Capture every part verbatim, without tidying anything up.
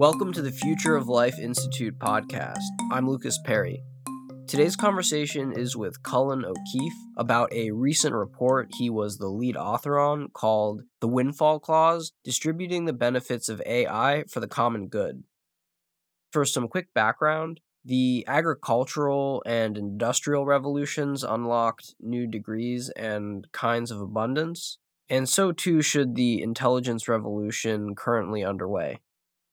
Welcome to the Future of Life Institute podcast. I'm Lucas Perry. Today's conversation is with Cullen O'Keefe about a recent report he was the lead author on called The Windfall Clause, Distributing the Benefits of A I for the Common Good. For some quick background, the agricultural and industrial revolutions unlocked new degrees and kinds of abundance, and so too should the intelligence revolution currently underway.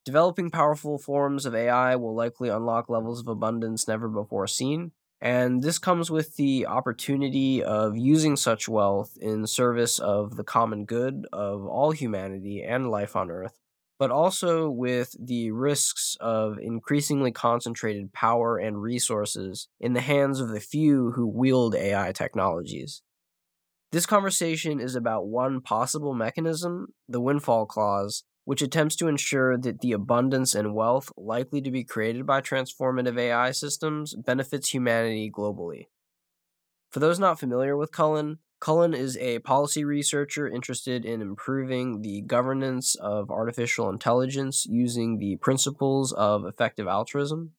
Developing powerful forms of A I will likely unlock levels of abundance never before seen, and this comes with the opportunity of using such wealth in service of the common good of all humanity and life on Earth, but also with the risks of increasingly concentrated power and resources in the hands of the few who wield A I technologies. This conversation is about one possible mechanism, the Windfall Clause, which attempts to ensure that the abundance and wealth likely to be created by transformative A I systems benefits humanity globally. For those not familiar with Cullen, Cullen is a policy researcher interested in improving the governance of artificial intelligence using the principles of effective altruism.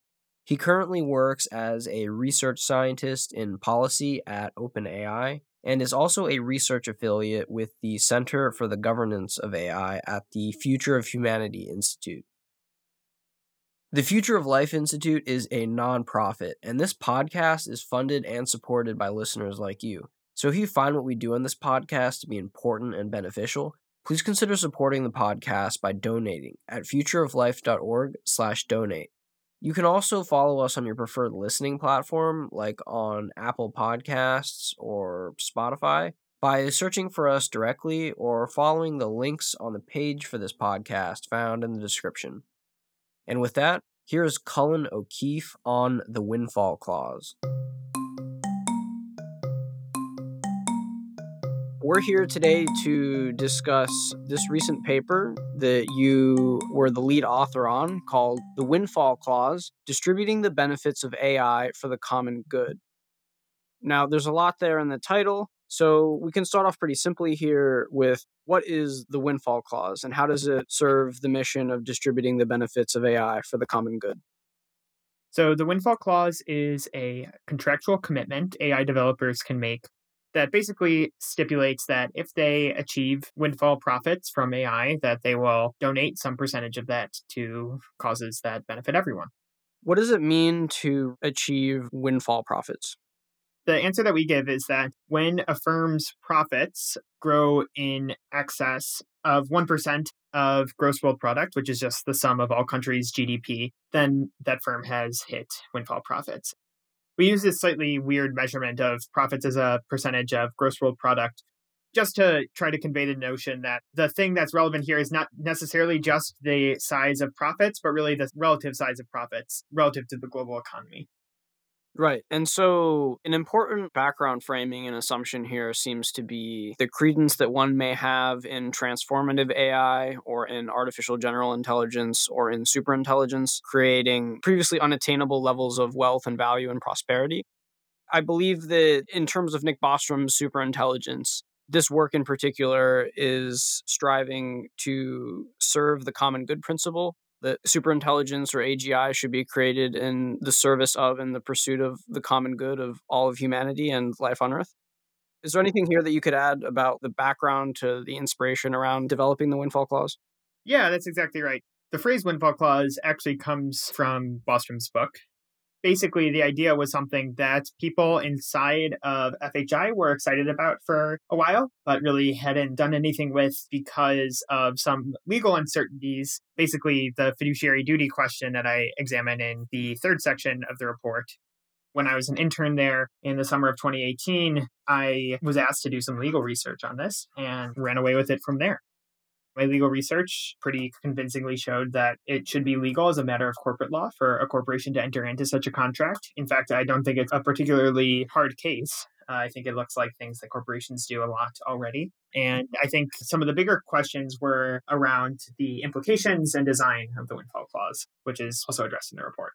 He currently works as a research scientist in policy at OpenAI, and is also a research affiliate with the Center for the Governance of A I at the Future of Humanity Institute. The Future of Life Institute is a nonprofit, and this podcast is funded and supported by listeners like you. So if you find what we do on this podcast to be important and beneficial, please consider supporting the podcast by donating at future of life dot org slash donate. You can also follow us on your preferred listening platform, like on Apple Podcasts or Spotify, by searching for us directly or following the links on the page for this podcast found in the description. And with that, here is Cullen O'Keefe on the Windfall Clause. We're here today to discuss this recent paper that you were the lead author on called The Windfall Clause, Distributing the Benefits of A I for the Common Good. Now, there's a lot there in the title, so we can start off pretty simply here with what is the Windfall Clause and how does it serve the mission of distributing the benefits of A I for the common good? So the Windfall Clause is a contractual commitment A I developers can make that basically stipulates that if they achieve windfall profits from A I, that they will donate some percentage of that to causes that benefit everyone. What does it mean to achieve windfall profits? The answer that we give is that when a firm's profits grow in excess of one percent of gross world product, which is just the sum of all countries' G D P, then that firm has hit windfall profits. We use this slightly weird measurement of profits as a percentage of gross world product just to try to convey the notion that the thing that's relevant here is not necessarily just the size of profits, but really the relative size of profits relative to the global economy. Right. And so an important background framing and assumption here seems to be the credence that one may have in transformative A I or in artificial general intelligence or in superintelligence, creating previously unattainable levels of wealth and value and prosperity. I believe that in terms of Nick Bostrom's superintelligence, this work in particular is striving to serve the common good principle, that superintelligence or A G I should be created in the service of and the pursuit of the common good of all of humanity and life on Earth. Is there anything here that you could add about the background to the inspiration around developing the Windfall Clause? Yeah, that's exactly right. The phrase Windfall Clause actually comes from Bostrom's book. Basically, the idea was something that people inside of F H I were excited about for a while, but really hadn't done anything with because of some legal uncertainties. Basically, the fiduciary duty question that I examine in the third section of the report. When I was an intern there in the summer of twenty eighteen, I was asked to do some legal research on this and ran away with it from there. My legal research pretty convincingly showed that it should be legal as a matter of corporate law for a corporation to enter into such a contract. In fact, I don't think it's a particularly hard case. Uh, I think it looks like things that corporations do a lot already. And I think some of the bigger questions were around the implications and design of the Windfall Clause, which is also addressed in the report.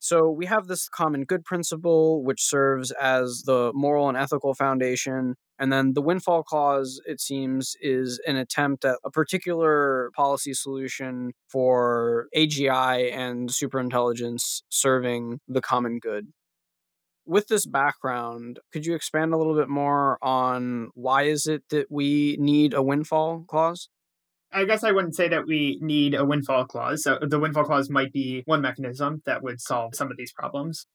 So we have this common good principle, which serves as the moral and ethical foundation. And then the windfall clause, it seems, is an attempt at a particular policy solution for A G I and superintelligence serving the common good. With this background, could you expand a little bit more on why is it that we need a windfall clause? I guess I wouldn't say that we need a windfall clause. So the windfall clause might be one mechanism that would solve some of these problems.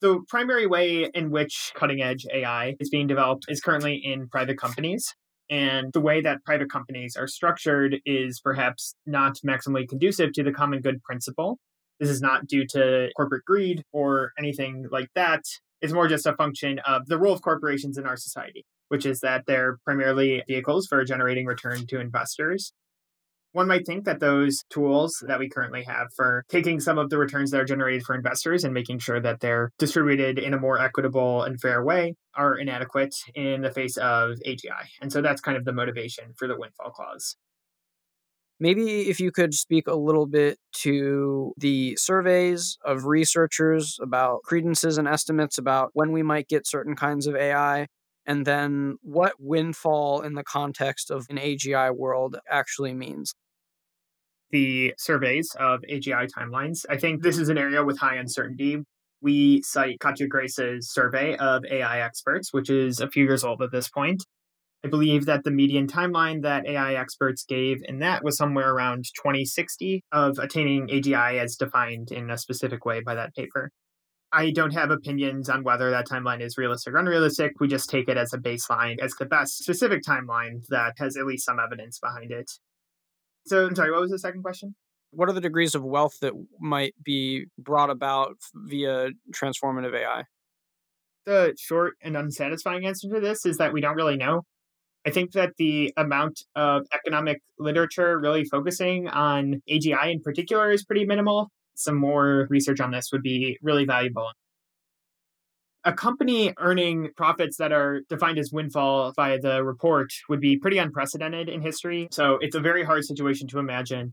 The primary way in which cutting-edge A I is being developed is currently in private companies. And the way that private companies are structured is perhaps not maximally conducive to the common good principle. This is not due to corporate greed or anything like that. It's more just a function of the role of corporations in our society, which is that they're primarily vehicles for generating return to investors. One might think that those tools that we currently have for taking some of the returns that are generated for investors and making sure that they're distributed in a more equitable and fair way are inadequate in the face of A G I. And so that's kind of the motivation for the windfall clause. Maybe if you could speak a little bit to the surveys of researchers about credences and estimates about when we might get certain kinds of A I. And then what windfall in the context of an A G I world actually means. The surveys of A G I timelines. I think this is an area with high uncertainty. We cite Katja Grace's survey of A I experts, which is a few years old at this point. I believe that the median timeline that A I experts gave in that was somewhere around twenty sixty of attaining A G I as defined in a specific way by that paper. I don't have opinions on whether that timeline is realistic or unrealistic. We just take it as a baseline, as the best specific timeline that has at least some evidence behind it. So, I'm sorry, what was the second question? What are the degrees of wealth that might be brought about via transformative A I? The short and unsatisfying answer to this is that we don't really know. I think that the amount of economic literature really focusing on A G I in particular is pretty minimal. Some more research on this would be really valuable. A company earning profits that are defined as windfall by the report would be pretty unprecedented in history. So it's a very hard situation to imagine.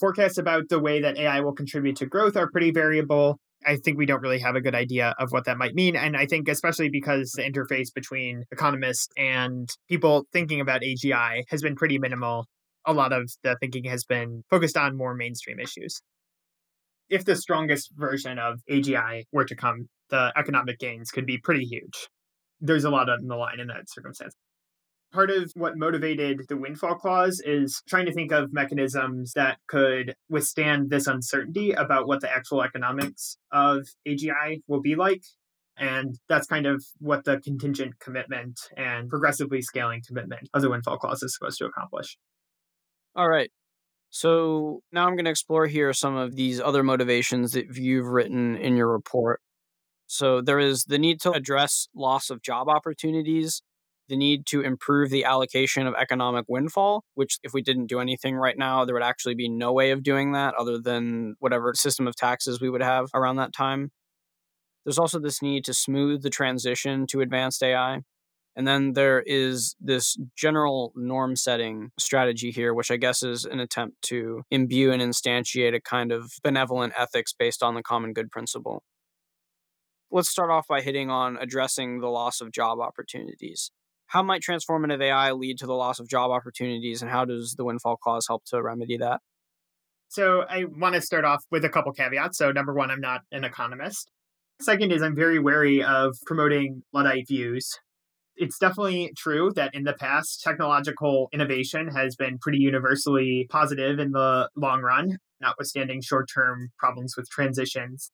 Forecasts about the way that A I will contribute to growth are pretty variable. I think we don't really have a good idea of what that might mean. And I think especially because the interface between economists and people thinking about A G I has been pretty minimal. A lot of the thinking has been focused on more mainstream issues. If the strongest version of A G I were to come, the economic gains could be pretty huge. There's a lot on the line in that circumstance. Part of what motivated the windfall clause is trying to think of mechanisms that could withstand this uncertainty about what the actual economics of A G I will be like. And that's kind of what the contingent commitment and progressively scaling commitment of the windfall clause is supposed to accomplish. All right. So now I'm going to explore here some of these other motivations that you've written in your report. So there is the need to address loss of job opportunities, the need to improve the allocation of economic windfall, which if we didn't do anything right now, there would actually be no way of doing that other than whatever system of taxes we would have around that time. There's also this need to smooth the transition to advanced A I. And then there is this general norm-setting strategy here, which I guess is an attempt to imbue and instantiate a kind of benevolent ethics based on the common good principle. Let's start off by hitting on addressing the loss of job opportunities. How might transformative A I lead to the loss of job opportunities, and how does the windfall clause help to remedy that? So I want to start off with a couple caveats. So number one, I'm not an economist. Second is I'm very wary of promoting Luddite views. It's definitely true that in the past, technological innovation has been pretty universally positive in the long run, notwithstanding short-term problems with transitions.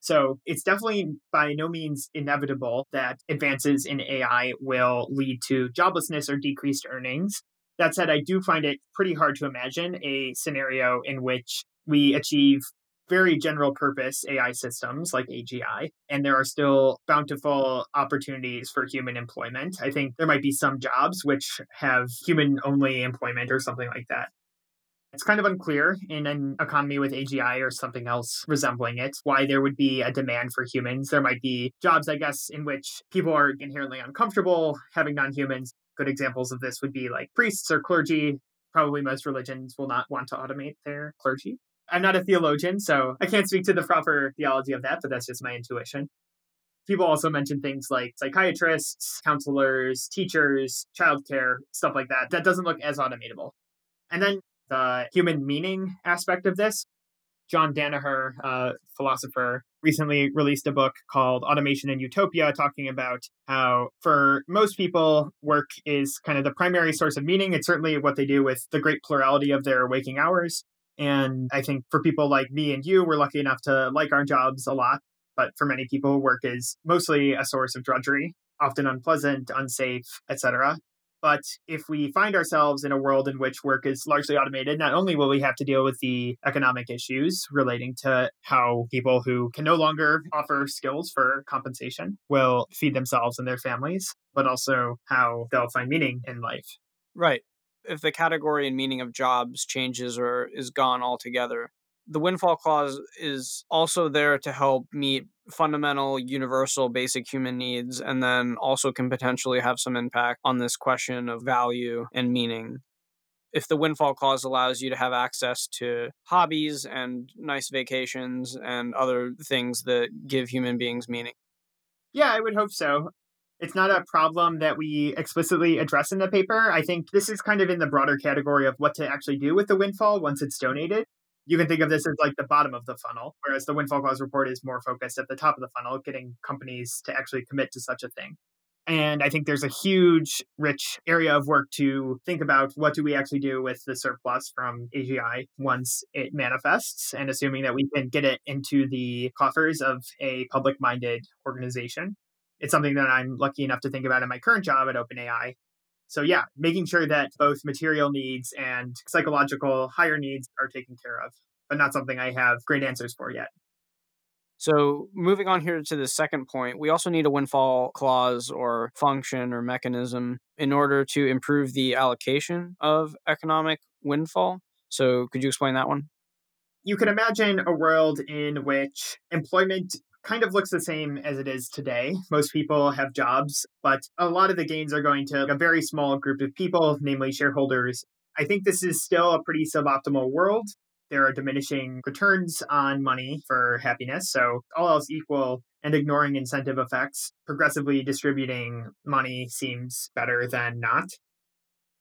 So it's definitely by no means inevitable that advances in A I will lead to joblessness or decreased earnings. That said, I do find it pretty hard to imagine a scenario in which we achieve very general purpose A I systems like A G I, and there are still bountiful opportunities for human employment. I think there might be some jobs which have human-only employment or something like that. It's kind of unclear in an economy with A G I or something else resembling it, why there would be a demand for humans. There might be jobs, I guess, in which people are inherently uncomfortable having non-humans. Good examples of this would be like priests or clergy. Probably most religions will not want to automate their clergy. I'm not a theologian, so I can't speak to the proper theology of that, but that's just my intuition. People also mention things like psychiatrists, counselors, teachers, childcare, stuff like that. That doesn't look as automatable. And then the human meaning aspect of this. John Danaher, a philosopher, recently released a book called Automation and Utopia, talking about how for most people, work is kind of the primary source of meaning. It's certainly what they do with the great plurality of their waking hours. And I think for people like me and you, we're lucky enough to like our jobs a lot. But for many people, work is mostly a source of drudgery, often unpleasant, unsafe, et cetera. But if we find ourselves in a world in which work is largely automated, not only will we have to deal with the economic issues relating to how people who can no longer offer skills for compensation will feed themselves and their families, but also how they'll find meaning in life. Right. If the category and meaning of jobs changes or is gone altogether, the Windfall Clause is also there to help meet fundamental, universal, basic human needs, and then also can potentially have some impact on this question of value and meaning. If the Windfall Clause allows you to have access to hobbies and nice vacations and other things that give human beings meaning. Yeah, I would hope so. It's not a problem that we explicitly address in the paper. I think this is kind of in the broader category of what to actually do with the windfall once it's donated. You can think of this as like the bottom of the funnel, whereas the Windfall Clause report is more focused at the top of the funnel, getting companies to actually commit to such a thing. And I think there's a huge, rich area of work to think about what do we actually do with the surplus from A G I once it manifests, and assuming that we can get it into the coffers of a public-minded organization. It's something that I'm lucky enough to think about in my current job at OpenAI. So yeah, making sure that both material needs and psychological higher needs are taken care of, but not something I have great answers for yet. So moving on here to the second point, we also need a windfall clause or function or mechanism in order to improve the allocation of economic windfall. So could you explain that one? You can imagine a world in which employment kind of looks the same as it is today. Most people have jobs, but a lot of the gains are going to a very small group of people, namely shareholders. I think this is still a pretty suboptimal world. There are diminishing returns on money for happiness. So all else equal and ignoring incentive effects, progressively distributing money seems better than not.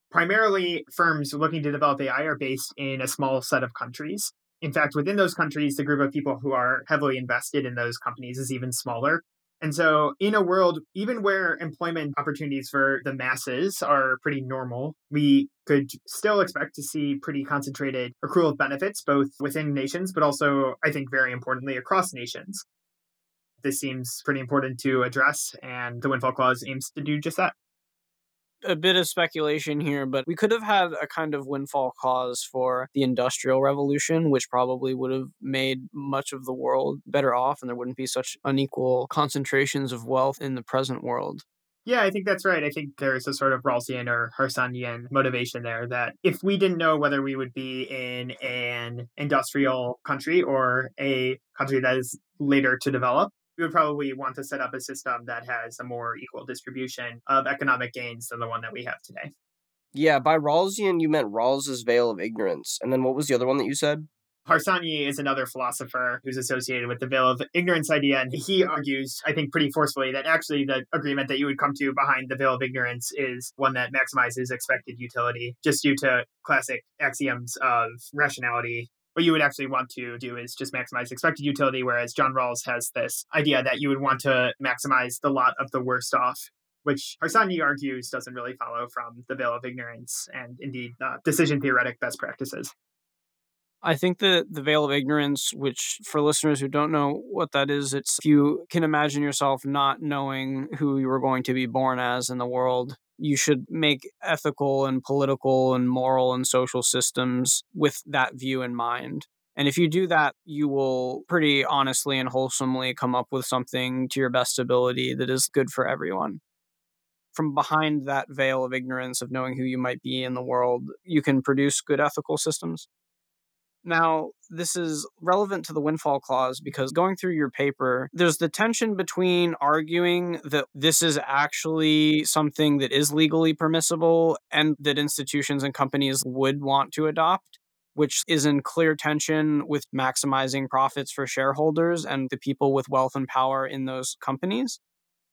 Primarily, firms looking to develop A I are based in a small set of countries. In fact, within those countries, the group of people who are heavily invested in those companies is even smaller. And so in a world, even where employment opportunities for the masses are pretty normal, we could still expect to see pretty concentrated accrual of benefits, both within nations, but also, I think very importantly, across nations. This seems pretty important to address, and the Windfall Clause aims to do just that. A bit of speculation here, but we could have had a kind of windfall clause for the Industrial Revolution, which probably would have made much of the world better off, and there wouldn't be such unequal concentrations of wealth in the present world. Yeah, I think that's right. I think there's a sort of Rawlsian or Harsanyian motivation there that if we didn't know whether we would be in an industrial country or a country that is later to develop, we would probably want to set up a system that has a more equal distribution of economic gains than the one that we have today. Yeah, by Rawlsian, you meant Rawls's veil of ignorance. And then what was the other one that you said? Harsanyi is another philosopher who's associated with the veil of ignorance idea. And he argues, I think pretty forcefully, that actually the agreement that you would come to behind the veil of ignorance is one that maximizes expected utility, just due to classic axioms of rationality. What you would actually want to do is just maximize expected utility, whereas John Rawls has this idea that you would want to maximize the lot of the worst off, which Harsanyi argues doesn't really follow from the veil of ignorance and indeed uh, decision-theoretic best practices. I think that the veil of ignorance, which for listeners who don't know what that is, it's if you can imagine yourself not knowing who you were going to be born as in the world. You should make ethical and political and moral and social systems with that view in mind. And if you do that, you will pretty honestly and wholesomely come up with something to your best ability that is good for everyone. From behind that veil of ignorance of knowing who you might be in the world, you can produce good ethical systems. Now, this is relevant to the Windfall Clause because going through your paper, there's the tension between arguing that this is actually something that is legally permissible and that institutions and companies would want to adopt, which is in clear tension with maximizing profits for shareholders and the people with wealth and power in those companies.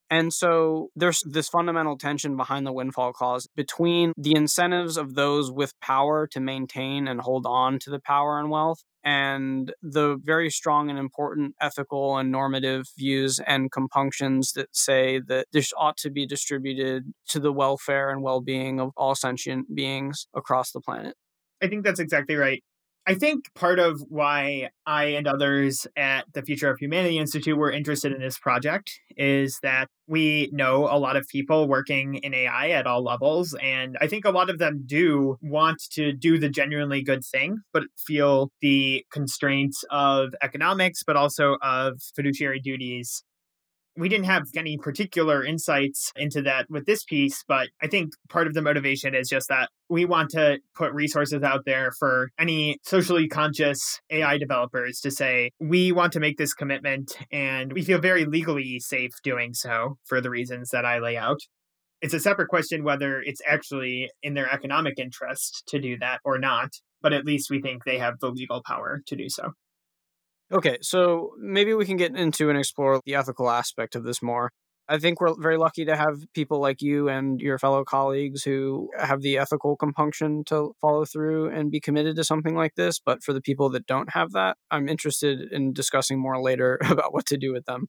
And so there's this fundamental tension behind the windfall clause between the incentives of those with power to maintain and hold on to the power and wealth, and the very strong and important ethical and normative views and compunctions that say that this ought to be distributed to the welfare and well-being of all sentient beings across the planet. I think that's exactly right. I think part of why I and others at the Future of Humanity Institute were interested in this project is that we know a lot of people working in A I at all levels. And I think a lot of them do want to do the genuinely good thing, but feel the constraints of economics, but also of fiduciary duties. We didn't have any particular insights into that with this piece, but I think part of the motivation is just that we want to put resources out there for any socially conscious A I developers to say, we want to make this commitment and we feel very legally safe doing so for the reasons that I lay out. It's a separate question whether it's actually in their economic interest to do that or not, but at least we think they have the legal power to do so. Okay, so maybe we can get into and explore the ethical aspect of this more. I think we're very lucky to have people like you and your fellow colleagues who have the ethical compunction to follow through and be committed to something like this. But for the people that don't have that, I'm interested in discussing more later about what to do with them.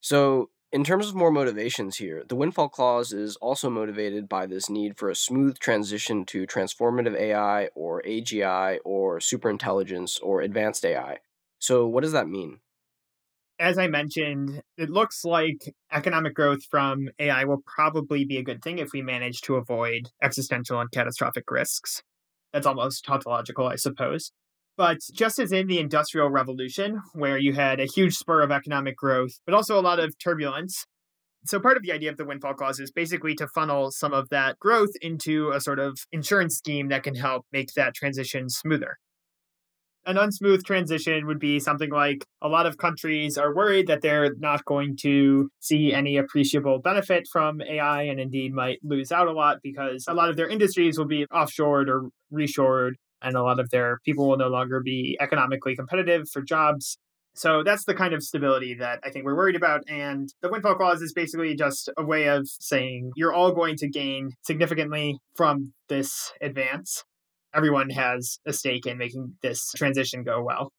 So in terms of more motivations here, the windfall clause is also motivated by this need for a smooth transition to transformative A I or A G I or superintelligence or advanced A I. So what does that mean? As I mentioned, it looks like economic growth from A I will probably be a good thing if we manage to avoid existential and catastrophic risks. That's almost tautological, I suppose. But just as in the Industrial Revolution, where you had a huge spur of economic growth, but also a lot of turbulence. So part of the idea of the windfall clause is basically to funnel some of that growth into a sort of insurance scheme that can help make that transition smoother. An unsmooth transition would be something like a lot of countries are worried that they're not going to see any appreciable benefit from A I and indeed might lose out a lot because a lot of their industries will be offshored or reshored and a lot of their people will no longer be economically competitive for jobs. So that's the kind of stability that I think we're worried about. And the windfall clause is basically just a way of saying you're all going to gain significantly from this advance. Everyone has a stake in making this transition go well.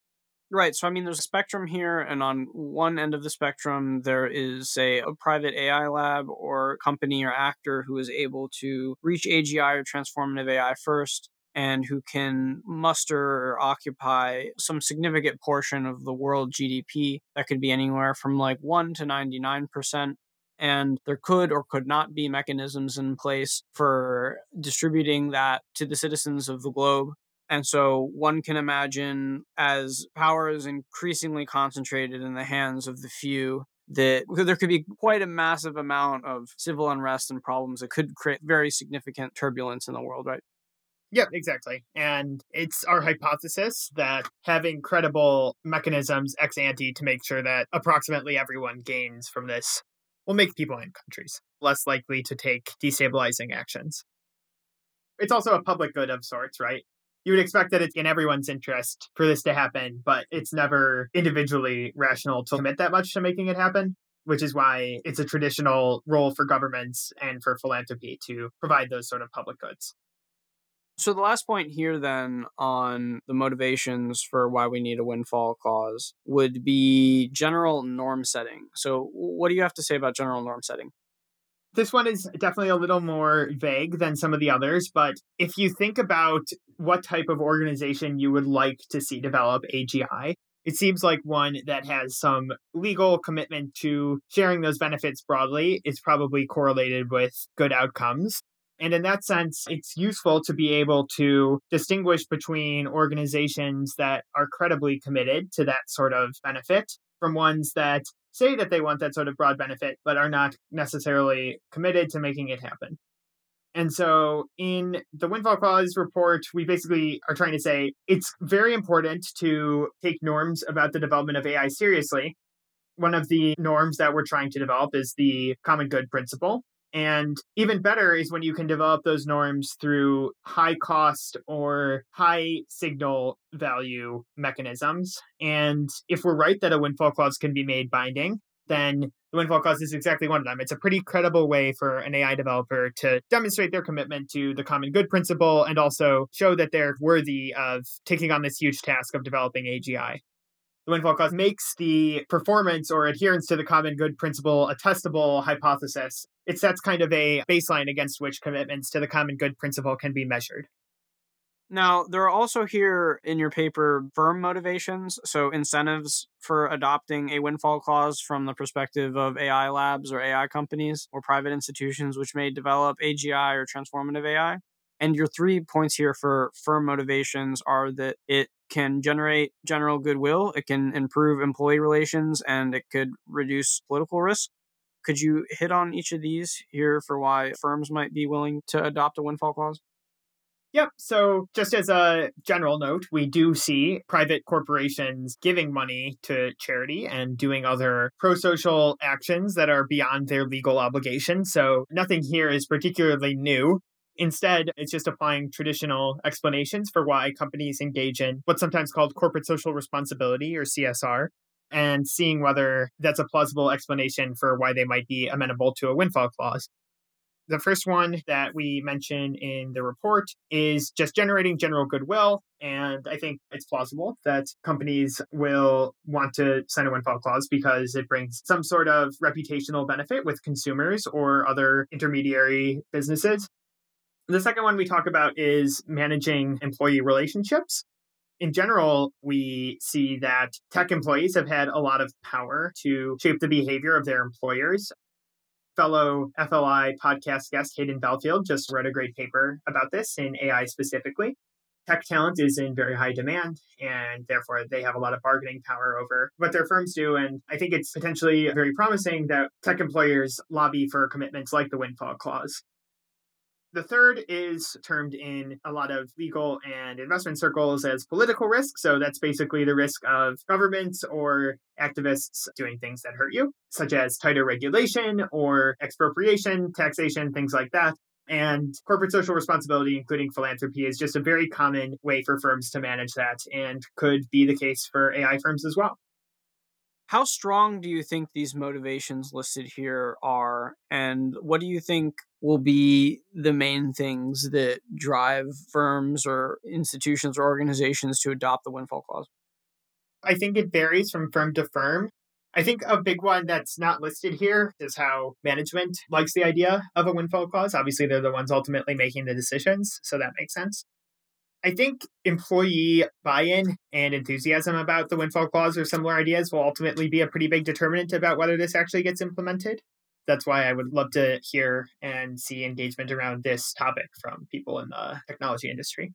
Right. So, I mean, there's a spectrum here. And on one end of the spectrum, there is, say, a private A I lab or company or actor who is able to reach A G I or transformative A I first and who can muster or occupy some significant portion of the world G D P. That could be anywhere from like one to ninety-nine percent. And there could or could not be mechanisms in place for distributing that to the citizens of the globe. And so one can imagine as power is increasingly concentrated in the hands of the few, that there could be quite a massive amount of civil unrest and problems that could create very significant turbulence in the world, right? Yeah, exactly. And it's our hypothesis that having credible mechanisms ex ante to make sure that approximately everyone gains from this will make people and countries less likely to take destabilizing actions. It's also a public good of sorts, right? You would expect that it's in everyone's interest for this to happen, but it's never individually rational to commit that much to making it happen, which is why it's a traditional role for governments and for philanthropy to provide those sort of public goods. So the last point here then on the motivations for why we need a windfall clause would be general norm setting. So what do you have to say about general norm setting? This one is definitely a little more vague than some of the others, but if you think about what type of organization you would like to see develop A G I, it seems like one that has some legal commitment to sharing those benefits broadly is probably correlated with good outcomes. And in that sense, it's useful to be able to distinguish between organizations that are credibly committed to that sort of benefit from ones that say that they want that sort of broad benefit, but are not necessarily committed to making it happen. And so in the Windfall Clause report, we basically are trying to say it's very important to take norms about the development of A I seriously. One of the norms that we're trying to develop is the common good principle. And even better is when you can develop those norms through high cost or high signal value mechanisms. And if we're right that a windfall clause can be made binding, then the windfall clause is exactly one of them. It's a pretty credible way for an A I developer to demonstrate their commitment to the common good principle and also show that they're worthy of taking on this huge task of developing A G I. The windfall clause makes the performance or adherence to the common good principle a testable hypothesis. It sets kind of a baseline against which commitments to the common good principle can be measured. Now, there are also here in your paper firm motivations, so incentives for adopting a windfall clause from the perspective of A I labs or A I companies or private institutions which may develop A G I or transformative A I. And your three points here for firm motivations are that it can generate general goodwill, it can improve employee relations, and it could reduce political risk. Could you hit on each of these here for why firms might be willing to adopt a windfall clause? Yep. So just as a general note, we do see private corporations giving money to charity and doing other pro-social actions that are beyond their legal obligation. So nothing here is particularly new. Instead, it's just applying traditional explanations for why companies engage in what's sometimes called corporate social responsibility, or C S R, and seeing whether that's a plausible explanation for why they might be amenable to a windfall clause. The first one that we mention in the report is just generating general goodwill. And I think it's plausible that companies will want to sign a windfall clause because it brings some sort of reputational benefit with consumers or other intermediary businesses. The second one we talk about is managing employee relationships. In general, we see that tech employees have had a lot of power to shape the behavior of their employers. Fellow F L I podcast guest Hayden Belfield just wrote a great paper about this in A I specifically. Tech talent is in very high demand, and therefore they have a lot of bargaining power over what their firms do. And I think it's potentially very promising that tech employers lobby for commitments like the windfall clause. The third is termed in a lot of legal and investment circles as political risk. So that's basically the risk of governments or activists doing things that hurt you, such as tighter regulation or expropriation, taxation, things like that. And corporate social responsibility, including philanthropy, is just a very common way for firms to manage that and could be the case for A I firms as well. How strong do you think these motivations listed here are, and what do you think will be the main things that drive firms or institutions or organizations to adopt the windfall clause? I think it varies from firm to firm. I think a big one that's not listed here is how management likes the idea of a windfall clause. Obviously, they're the ones ultimately making the decisions, so that makes sense. I think employee buy-in and enthusiasm about the windfall clause or similar ideas will ultimately be a pretty big determinant about whether this actually gets implemented. That's why I would love to hear and see engagement around this topic from people in the technology industry.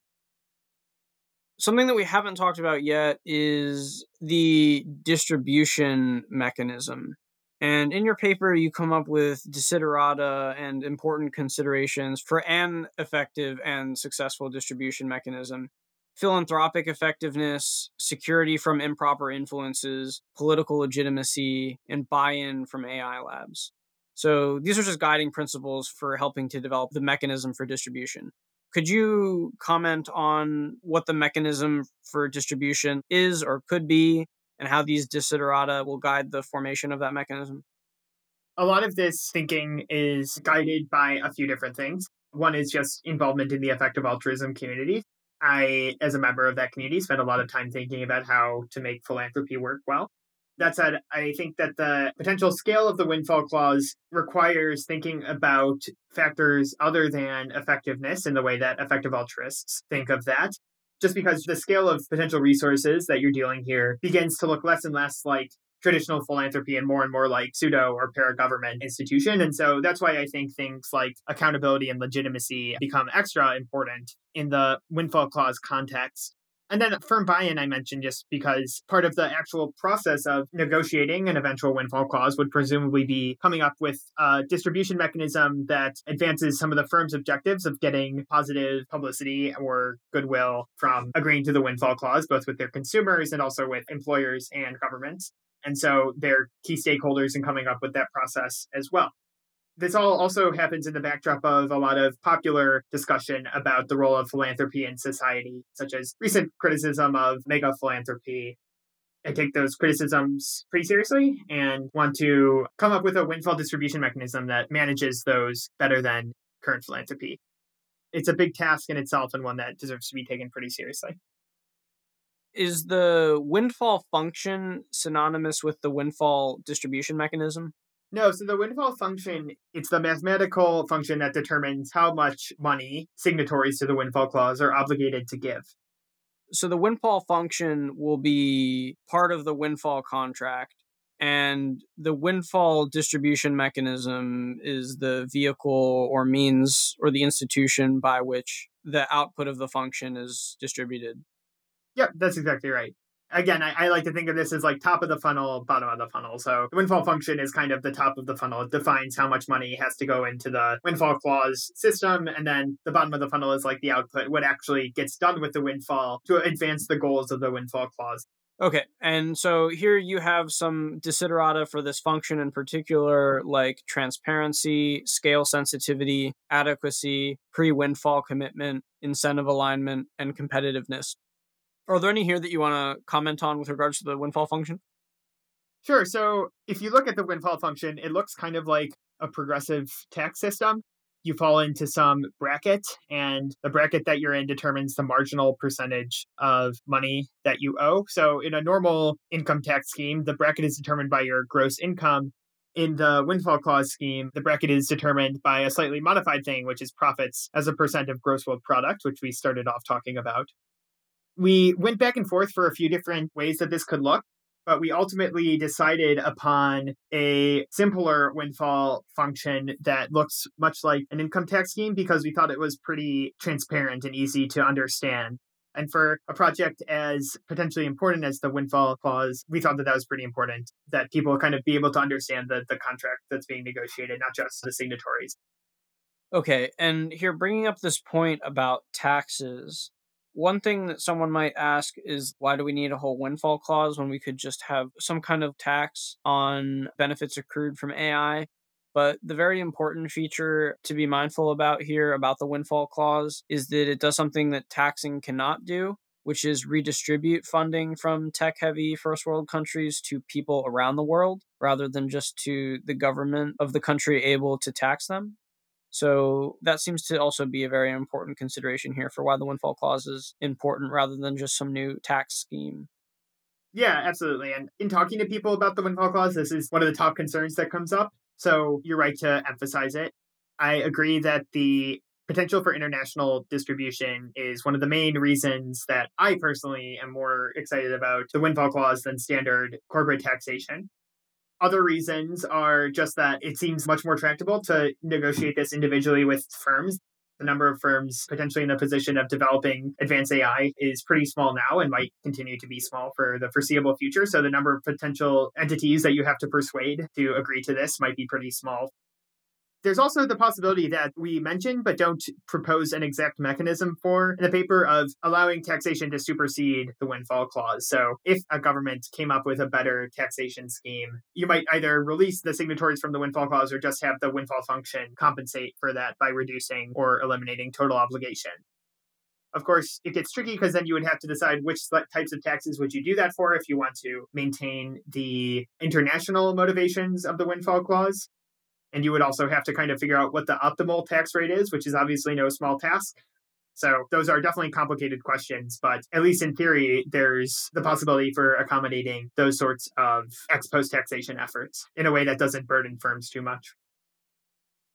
Something that we haven't talked about yet is the distribution mechanism. And in your paper, you come up with desiderata and important considerations for an effective and successful distribution mechanism: philanthropic effectiveness, security from improper influences, political legitimacy, and buy-in from A I labs. So these are just guiding principles for helping to develop the mechanism for distribution. Could you comment on what the mechanism for distribution is or could be, and how these desiderata will guide the formation of that mechanism? A lot of this thinking is guided by a few different things. One is just involvement in the effective altruism community. I, as a member of that community, spent a lot of time thinking about how to make philanthropy work well. That said, I think that the potential scale of the windfall clause requires thinking about factors other than effectiveness in the way that effective altruists think of that. Just because the scale of potential resources that you're dealing here begins to look less and less like traditional philanthropy and more and more like pseudo or para-government institution. And so that's why I think things like accountability and legitimacy become extra important in the windfall clause context. And then firm buy-in, I mentioned, just because part of the actual process of negotiating an eventual windfall clause would presumably be coming up with a distribution mechanism that advances some of the firm's objectives of getting positive publicity or goodwill from agreeing to the windfall clause, both with their consumers and also with employers and governments. And so they're key stakeholders in coming up with that process as well. This all also happens in the backdrop of a lot of popular discussion about the role of philanthropy in society, such as recent criticism of mega philanthropy. I take those criticisms pretty seriously and want to come up with a windfall distribution mechanism that manages those better than current philanthropy. It's a big task in itself and one that deserves to be taken pretty seriously. Is the windfall function synonymous with the windfall distribution mechanism? No, so the windfall function, it's the mathematical function that determines how much money signatories to the windfall clause are obligated to give. So the windfall function will be part of the windfall contract, and the windfall distribution mechanism is the vehicle or means or the institution by which the output of the function is distributed. Yep, that's exactly right. Again, I, I like to think of this as like top of the funnel, bottom of the funnel. So the windfall function is kind of the top of the funnel. It defines how much money has to go into the windfall clause system. And then the bottom of the funnel is like the output, what actually gets done with the windfall to advance the goals of the windfall clause. Okay. And so here you have some desiderata for this function in particular, like transparency, scale sensitivity, adequacy, pre-windfall commitment, incentive alignment, and competitiveness. Are there any here that you want to comment on with regards to the windfall function? Sure. So if you look at the windfall function, it looks kind of like a progressive tax system. You fall into some bracket, and the bracket that you're in determines the marginal percentage of money that you owe. So in a normal income tax scheme, the bracket is determined by your gross income. In the windfall clause scheme, the bracket is determined by a slightly modified thing, which is profits as a percent of gross world product, which we started off talking about. We went back and forth for a few different ways that this could look, but we ultimately decided upon a simpler windfall function that looks much like an income tax scheme because we thought it was pretty transparent and easy to understand. And for a project as potentially important as the windfall clause, we thought that that was pretty important, that people kind of be able to understand the, the contract that's being negotiated, not just the signatories. Okay, and here bringing up this point about taxes, one thing that someone might ask is, why do we need a whole windfall clause when we could just have some kind of tax on benefits accrued from A I? But the very important feature to be mindful about here about the windfall clause is that it does something that taxing cannot do, which is redistribute funding from tech-heavy first world countries to people around the world, rather than just to the government of the country able to tax them. So that seems to also be a very important consideration here for why the windfall clause is important rather than just some new tax scheme. Yeah, absolutely. And in talking to people about the windfall clause, this is one of the top concerns that comes up. So you're right to emphasize it. I agree that the potential for international distribution is one of the main reasons that I personally am more excited about the windfall clause than standard corporate taxation. Other reasons are just that it seems much more tractable to negotiate this individually with firms. The number of firms potentially in the position of developing advanced A I is pretty small now and might continue to be small for the foreseeable future. So the number of potential entities that you have to persuade to agree to this might be pretty small. There's also the possibility that we mention, but don't propose an exact mechanism for in the paper, of allowing taxation to supersede the windfall clause. So if a government came up with a better taxation scheme, you might either release the signatories from the windfall clause or just have the windfall function compensate for that by reducing or eliminating total obligation. Of course, it gets tricky because then you would have to decide which types of taxes would you do that for if you want to maintain the international motivations of the windfall clause. And you would also have to kind of figure out what the optimal tax rate is, which is obviously no small task. So those are definitely complicated questions, but at least in theory, there's the possibility for accommodating those sorts of ex post taxation efforts in a way that doesn't burden firms too much.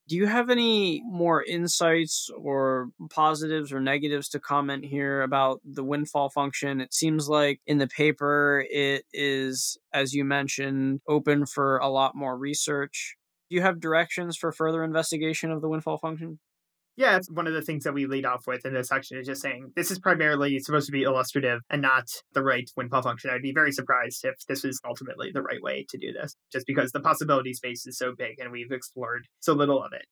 Do you have any more insights or positives or negatives to comment here about the windfall function? It seems like in the paper, it is, as you mentioned, open for a lot more research. Do you have directions for further investigation of the windfall function? Yeah, it's one of the things that we lead off with in this section is just saying this is primarily supposed to be illustrative and not the right windfall function. I'd be very surprised if this is ultimately the right way to do this, just because the possibility space is so big and we've explored so little of it.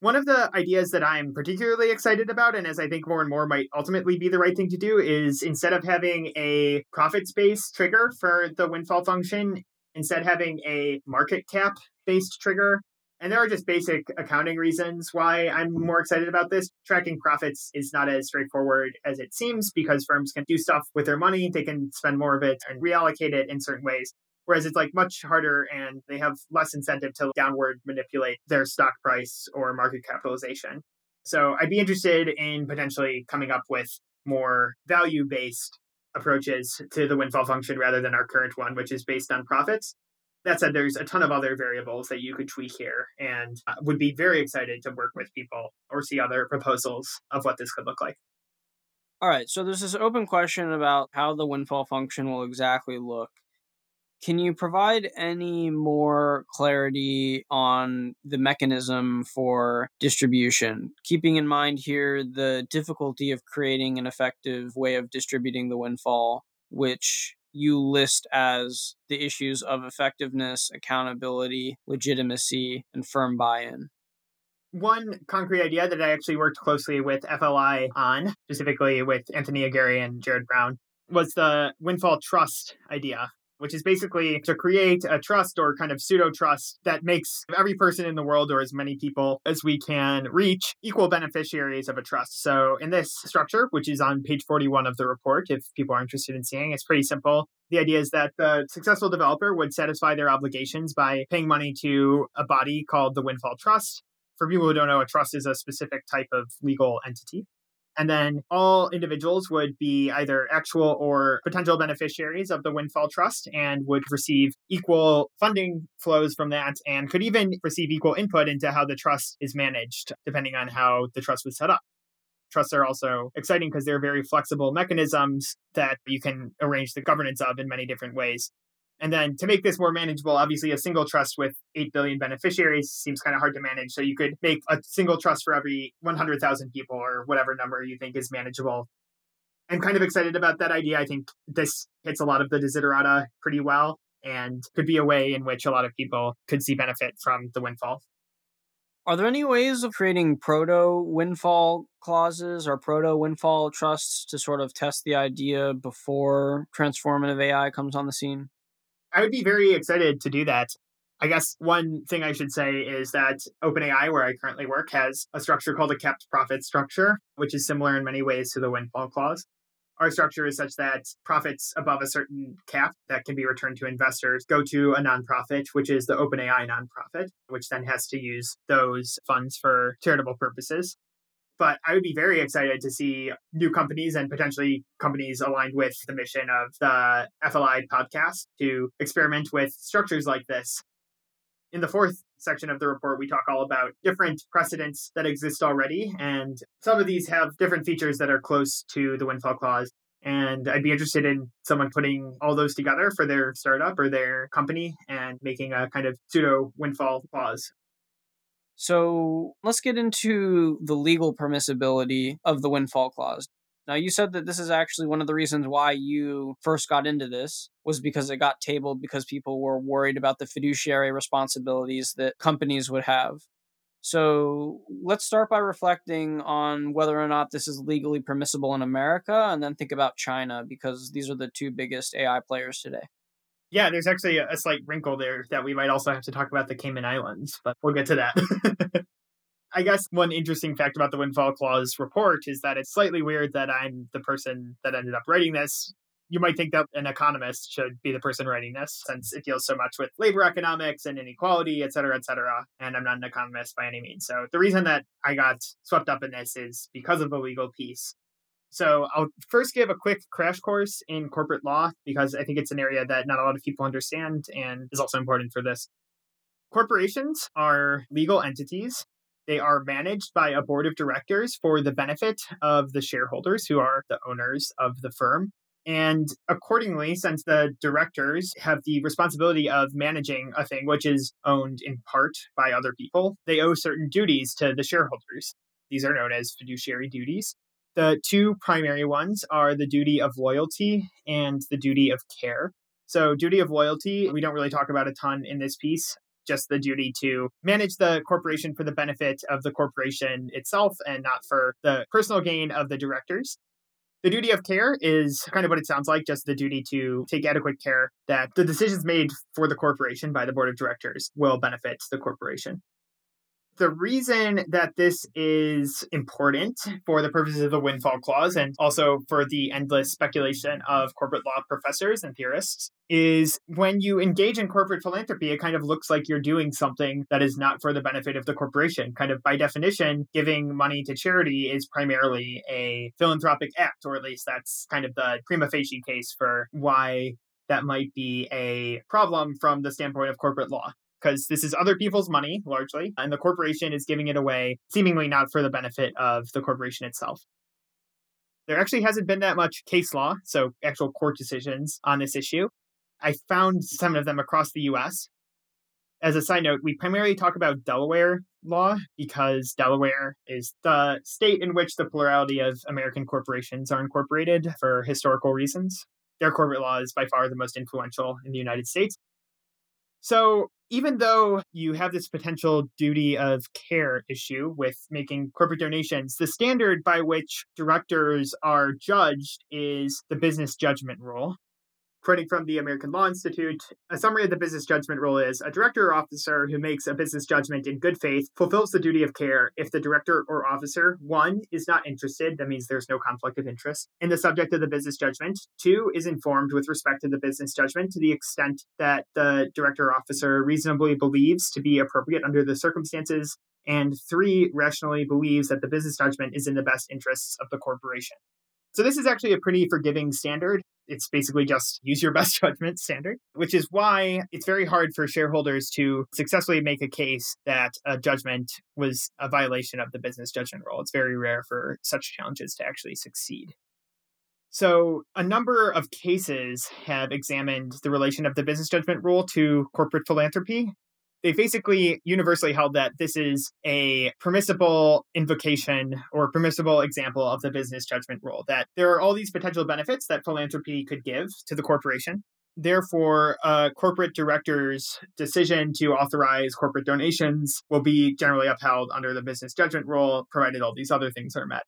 One of the ideas that I'm particularly excited about, and as I think more and more might ultimately be the right thing to do, is instead of having a profits-based trigger for the windfall function, instead having a market cap based trigger, And there are just basic accounting reasons why I'm more excited about this. Tracking profits is not as straightforward as it seems because firms can do stuff with their money. They can spend more of it and reallocate it in certain ways. Whereas it's like much harder and they have less incentive to downward manipulate their stock price or market capitalization. So I'd be interested in potentially coming up with more value-based approaches to the windfall function rather than our current one, which is based on profits. That said, there's a ton of other variables that you could tweak here and uh, would be very excited to work with people or see other proposals of what this could look like. All right. So there's this open question about how the windfall function will exactly look. Can you provide any more clarity on the mechanism for distribution, keeping in mind here the difficulty of creating an effective way of distributing the windfall, which you list as the issues of effectiveness, accountability, legitimacy, and firm buy-in? One concrete idea that I actually worked closely with F L I on, specifically with Anthony Aguirre and Jared Brown, was the windfall trust idea, which is basically to create a trust or kind of pseudo-trust that makes every person in the world or as many people as we can reach equal beneficiaries of a trust. So in this structure, which is on page forty-one of the report, if people are interested in seeing, it's pretty simple. The idea is that the successful developer would satisfy their obligations by paying money to a body called the Windfall Trust. For people who don't know, a trust is a specific type of legal entity. And then all individuals would be either actual or potential beneficiaries of the Windfall Trust and would receive equal funding flows from that and could even receive equal input into how the trust is managed, depending on how the trust was set up. Trusts are also exciting because they're very flexible mechanisms that you can arrange the governance of in many different ways. And then to make this more manageable, obviously a single trust with eight billion beneficiaries seems kind of hard to manage. So you could make a single trust for every one hundred thousand people or whatever number you think is manageable. I'm kind of excited about that idea. I think this hits a lot of the desiderata pretty well and could be a way in which a lot of people could see benefit from the windfall. Are there any ways of creating proto-windfall clauses or proto-windfall trusts to sort of test the idea before transformative A I comes on the scene? I would be very excited to do that. I guess one thing I should say is that OpenAI, where I currently work, has a structure called a capped profit structure, which is similar in many ways to the windfall clause. Our structure is such that profits above a certain cap that can be returned to investors go to a nonprofit, which is the OpenAI nonprofit, which then has to use those funds for charitable purposes. But I would be very excited to see new companies and potentially companies aligned with the mission of the F L I podcast to experiment with structures like this. In the fourth section of the report, we talk all about different precedents that exist already. And some of these have different features that are close to the windfall clause. And I'd be interested in someone putting all those together for their startup or their company and making a kind of pseudo windfall clause. So let's get into the legal permissibility of the windfall clause. Now, you said that this is actually one of the reasons why you first got into this was because it got tabled because people were worried about the fiduciary responsibilities that companies would have. So let's start by reflecting on whether or not this is legally permissible in America and then think about China because these are the two biggest A I players today. Yeah, there's actually a slight wrinkle there that we might also have to talk about the Cayman Islands, but we'll get to that. I guess one interesting fact about the Windfall Clause report is that it's slightly weird that I'm the person that ended up writing this. You might think that an economist should be the person writing this, since it deals so much with labor economics and inequality, et cetera, et cetera. And I'm not an economist by any means. So the reason that I got swept up in this is because of the legal piece. So I'll first give a quick crash course in corporate law, because I think it's an area that not a lot of people understand and is also important for this. Corporations are legal entities. They are managed by a board of directors for the benefit of the shareholders who are the owners of the firm. And accordingly, since the directors have the responsibility of managing a thing which is owned in part by other people, they owe certain duties to the shareholders. These are known as fiduciary duties. The two primary ones are the duty of loyalty and the duty of care. So duty of loyalty, we don't really talk about a ton in this piece, just the duty to manage the corporation for the benefit of the corporation itself and not for the personal gain of the directors. The duty of care is kind of what it sounds like, just the duty to take adequate care that the decisions made for the corporation by the board of directors will benefit the corporation. The reason that this is important for the purposes of the Windfall Clause and also for the endless speculation of corporate law professors and theorists is when you engage in corporate philanthropy, it kind of looks like you're doing something that is not for the benefit of the corporation. Kind of by definition, giving money to charity is primarily a philanthropic act, or at least that's kind of the prima facie case for why that might be a problem from the standpoint of corporate law. Because this is other people's money, largely, and the corporation is giving it away, seemingly not for the benefit of the corporation itself. There actually hasn't been that much case law, so actual court decisions on this issue. I found some of them across the U S. As a side note, we primarily talk about Delaware law because Delaware is the state in which the plurality of American corporations are incorporated for historical reasons. Their corporate law is by far the most influential in the United States. So even though you have this potential duty of care issue with making corporate donations, the standard by which directors are judged is the business judgment rule. Quoting from the American Law Institute, a summary of the business judgment rule is, a director or officer who makes a business judgment in good faith fulfills the duty of care if the director or officer, one, is not interested, that means there's no conflict of interest, in the subject of the business judgment, two, is informed with respect to the business judgment to the extent that the director or officer reasonably believes to be appropriate under the circumstances, and three, rationally believes that the business judgment is in the best interests of the corporation. So this is actually a pretty forgiving standard. It's basically just use your best judgment standard, which is why it's very hard for shareholders to successfully make a case that a judgment was a violation of the business judgment rule. It's very rare for such challenges to actually succeed. So a number of cases have examined the relation of the business judgment rule to corporate philanthropy. They basically universally held that this is a permissible invocation or permissible example of the business judgment rule, that there are all these potential benefits that philanthropy could give to the corporation. Therefore, a corporate director's decision to authorize corporate donations will be generally upheld under the business judgment rule, provided all these other things are met.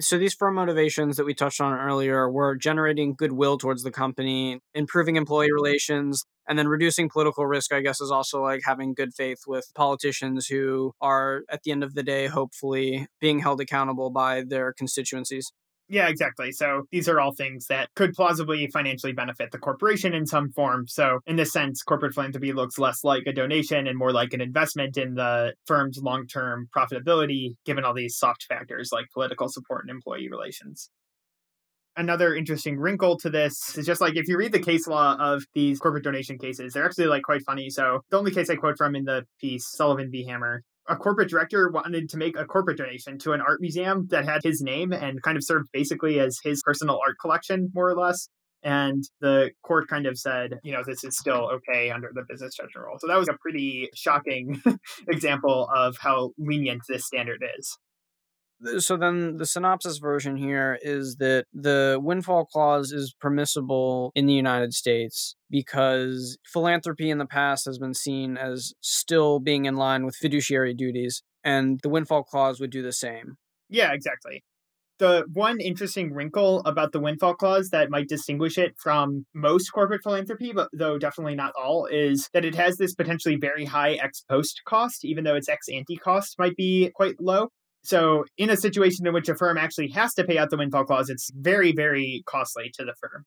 So these firm motivations that we touched on earlier were generating goodwill towards the company, improving employee relations, and then reducing political risk, I guess, is also like having good faith with politicians who are, at the end of the day, hopefully being held accountable by their constituencies. Yeah, exactly. So these are all things that could plausibly financially benefit the corporation in some form. So in this sense, corporate philanthropy looks less like a donation and more like an investment in the firm's long-term profitability, given all these soft factors like political support and employee relations. Another interesting wrinkle to this is just like if you read the case law of these corporate donation cases, they're actually like quite funny. So the only case I quote from in the piece, Sullivan v. Hammer, a corporate director wanted to make a corporate donation to an art museum that had his name and kind of served basically as his personal art collection, more or less. And the court kind of said, you know, this is still okay under the business judgment rule. So that was a pretty shocking example of how lenient this standard is. So then the synopsis version here is that the Windfall Clause is permissible in the United States because philanthropy in the past has been seen as still being in line with fiduciary duties, and the Windfall Clause would do the same. Yeah, exactly. The one interesting wrinkle about the Windfall Clause that might distinguish it from most corporate philanthropy, but though definitely not all, is that it has this potentially very high ex post cost, even though its ex ante cost might be quite low. So in a situation in which a firm actually has to pay out the Windfall Clause, it's very, very costly to the firm.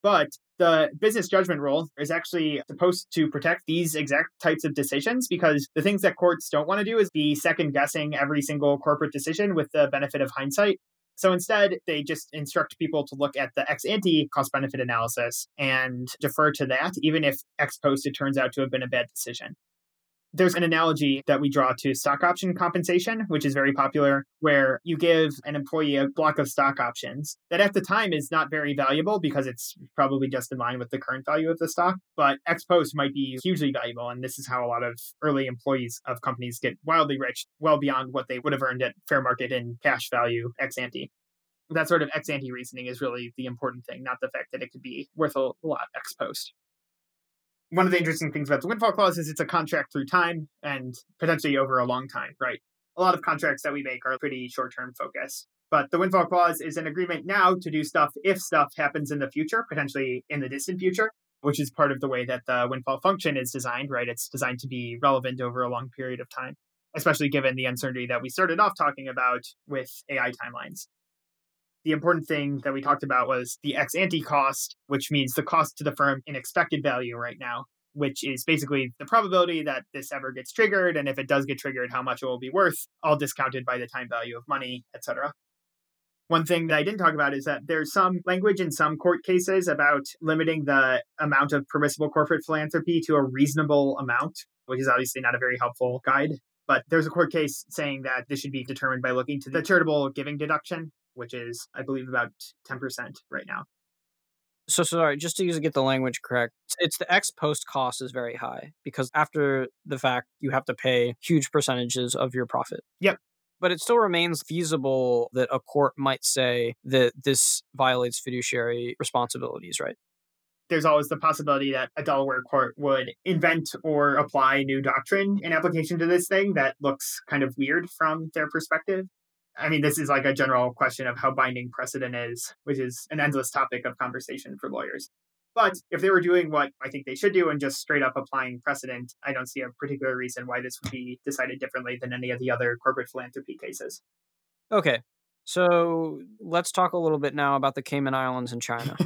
But the business judgment rule is actually supposed to protect these exact types of decisions because the things that courts don't want to do is be second guessing every single corporate decision with the benefit of hindsight. So instead, they just instruct people to look at the ex ante cost benefit analysis and defer to that, even if ex post it turns out to have been a bad decision. There's an analogy that we draw to stock option compensation, which is very popular, where you give an employee a block of stock options that at the time is not very valuable because it's probably just in line with the current value of the stock, but ex post might be hugely valuable. And this is how a lot of early employees of companies get wildly rich, well beyond what they would have earned at fair market in cash value ex ante. That sort of ex ante reasoning is really the important thing, not the fact that it could be worth a lot ex post. One of the interesting things about the Windfall Clause is it's a contract through time and potentially over a long time, right? A lot of contracts that we make are pretty short-term focused. But the Windfall Clause is an agreement now to do stuff if stuff happens in the future, potentially in the distant future, which is part of the way that the windfall function is designed, right? It's designed to be relevant over a long period of time. especially given the uncertainty that we started off talking about with A I timelines. The important thing that we talked about was the ex-ante cost, which means the cost to the firm in expected value right now, which is basically the probability that this ever gets triggered, and if it does get triggered, how much it will be worth, all discounted by the time value of money, et cetera. One thing that I didn't talk about is that there's some language in some court cases about limiting the amount of permissible corporate philanthropy to a reasonable amount, which is obviously not a very helpful guide. But there's a court case saying that this should be determined by looking to the charitable giving deduction, which is, I believe, about ten percent right now. So sorry, just to use get the language correct, it's the ex post cost is very high because after the fact, you have to pay huge percentages of your profit. Yep. But it still remains feasible that a court might say that this violates fiduciary responsibilities, right? There's always the possibility that a Delaware court would invent or apply new doctrine in application to this thing that looks kind of weird from their perspective. I mean, this is like a general question of how binding precedent is, which is an endless topic of conversation for lawyers. But if they were doing what I think they should do and just straight up applying precedent, I don't see a particular reason why this would be decided differently than any of the other corporate philanthropy cases. Okay. So let's talk a little bit now about the Cayman Islands and China.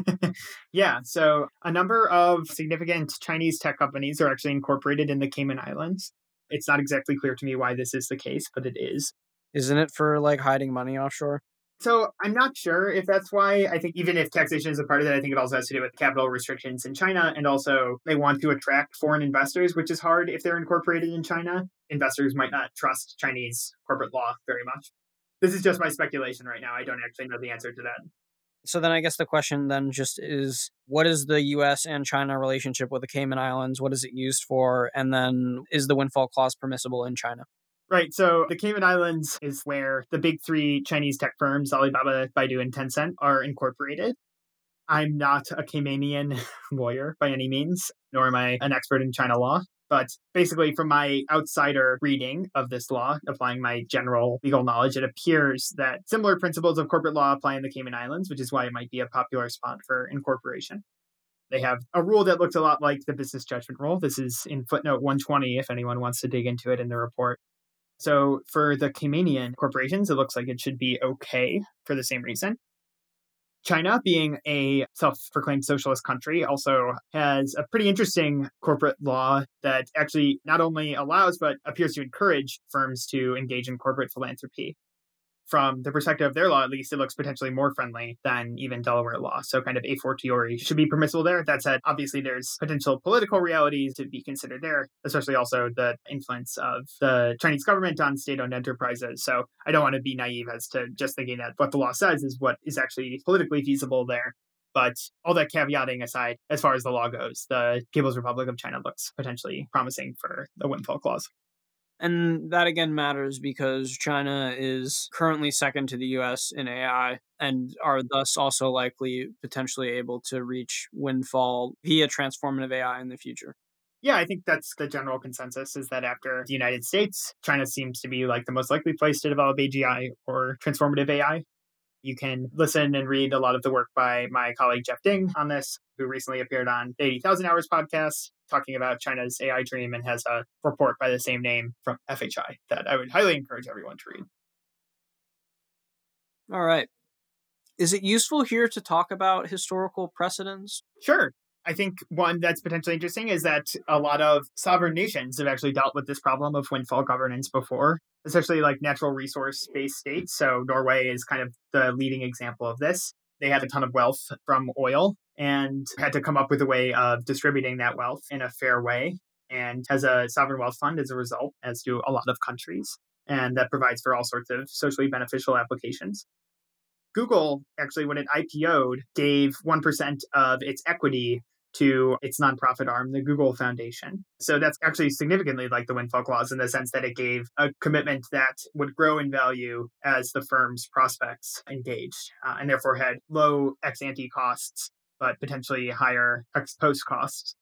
Yeah. So a number of significant Chinese tech companies are actually incorporated in the Cayman Islands. It's not exactly clear to me why this is the case, but it is. Isn't it for like hiding money offshore? So I'm not sure if that's why. I think even if taxation is a part of that, I think it also has to do with capital restrictions in China. And also they want to attract foreign investors, which is hard if they're incorporated in China. Investors might not trust Chinese corporate law very much. This is just my speculation right now. I don't actually know the answer to that. So then I guess the question then just is, what is the U S and China relationship with the Cayman Islands? What is it used for? And then is the windfall clause permissible in China? Right. So the Cayman Islands is where the big three Chinese tech firms, Alibaba, Baidu, and Tencent, are incorporated. I'm not a Caymanian lawyer by any means, nor am I an expert in China law. But basically, from my outsider reading of this law, applying my general legal knowledge, it appears that similar principles of corporate law apply in the Cayman Islands, which is why it might be a popular spot for incorporation. They have a rule that looks a lot like the business judgment rule. This is in footnote one twenty, if anyone wants to dig into it in the report. So for the Caymanian corporations, it looks like it should be okay for the same reason. China, being a self-proclaimed socialist country, also has a pretty interesting corporate law that actually not only allows, but appears to encourage firms to engage in corporate philanthropy. From the perspective of their law, at least, it looks potentially more friendly than even Delaware law. So kind of a fortiori should be permissible there. That said, obviously, there's potential political realities to be considered there, especially also the influence of the Chinese government on state-owned enterprises. So I don't want to be naive as to just thinking that what the law says is what is actually politically feasible there. But all that caveating aside, as far as the law goes, the People's Republic of China looks potentially promising for the windfall clause. And that, again, matters because China is currently second to the U S in A I and are thus also likely potentially able to reach windfall via transformative A I in the future. Yeah, I think that's the general consensus, is that after the United States, China seems to be like the most likely place to develop A G I or transformative A I. You can listen and read a lot of the work by my colleague Jeff Ding on this, who recently appeared on the eighty thousand Hours podcast, talking about China's A I dream, and has a report by the same name from F H I that I would highly encourage everyone to read. All right. Is it useful here to talk about historical precedents? Sure. I think one that's potentially interesting is that a lot of sovereign nations have actually dealt with this problem of windfall governance before, especially like natural resource-based states. So Norway is kind of the leading example of this. They had a ton of wealth from oil and had to come up with a way of distributing that wealth in a fair way, and has a sovereign wealth fund as a result, as do a lot of countries. And that provides for all sorts of socially beneficial applications. Google, actually, when it I P O'd, gave one percent of its equity to its nonprofit arm, the Google Foundation. So that's actually significantly like the windfall clause in the sense that it gave a commitment that would grow in value as the firm's prospects engaged, uh, and therefore had low ex-ante costs, but potentially higher ex-post costs.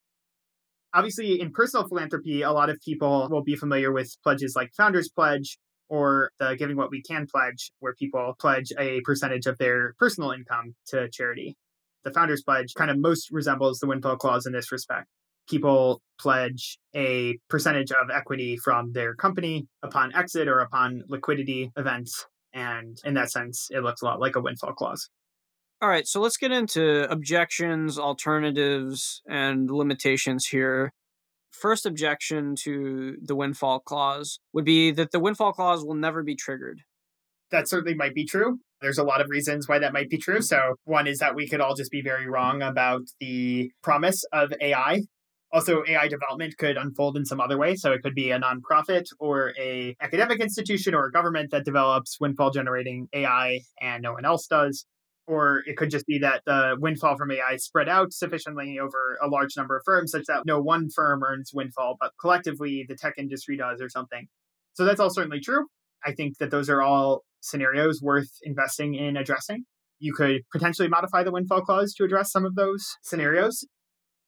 Obviously, in personal philanthropy, a lot of people will be familiar with pledges like Founders Pledge or the Giving What We Can pledge, where people pledge a percentage of their personal income to charity. The Founders Pledge kind of most resembles the windfall clause in this respect. people pledge a percentage of equity from their company upon exit or upon liquidity events. And in that sense, it looks a lot like a windfall clause. All right, so let's get into objections, alternatives, and limitations here. First objection to the windfall clause would be that the windfall clause will never be triggered. That certainly might be true. There's a lot of reasons why that might be true. So one is that we could all just be very wrong about the promise of A I. Also, A I development could unfold in some other way. So it could be a nonprofit or a academic institution or a government that develops windfall generating A I and no one else does. Or it could just be that the windfall from A I spread out sufficiently over a large number of firms such that no one firm earns windfall, but collectively the tech industry does or something. So that's all certainly true. I think that those are all scenarios worth investing in addressing. You could potentially modify the windfall clause to address some of those scenarios.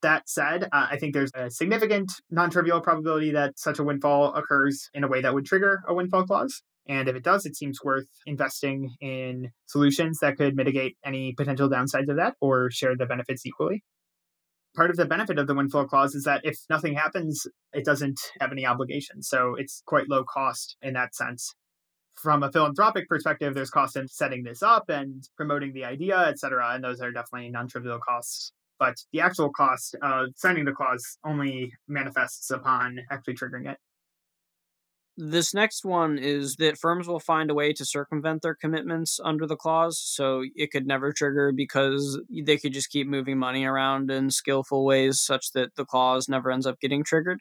That said, uh, I think there's a significant non-trivial probability that such a windfall occurs in a way that would trigger a windfall clause. And if it does, it seems worth investing in solutions that could mitigate any potential downsides of that or share the benefits equally. Part of the benefit of the windfall clause is that if nothing happens, it doesn't have any obligation. So it's quite low cost in that sense. From a philanthropic perspective, there's cost in setting this up and promoting the idea, et cetera. And those are definitely non-trivial costs. But the actual cost of signing the clause only manifests upon actually triggering it. This next one is that firms will find a way to circumvent their commitments under the clause, so it could never trigger because they could just keep moving money around in skillful ways such that the clause never ends up getting triggered.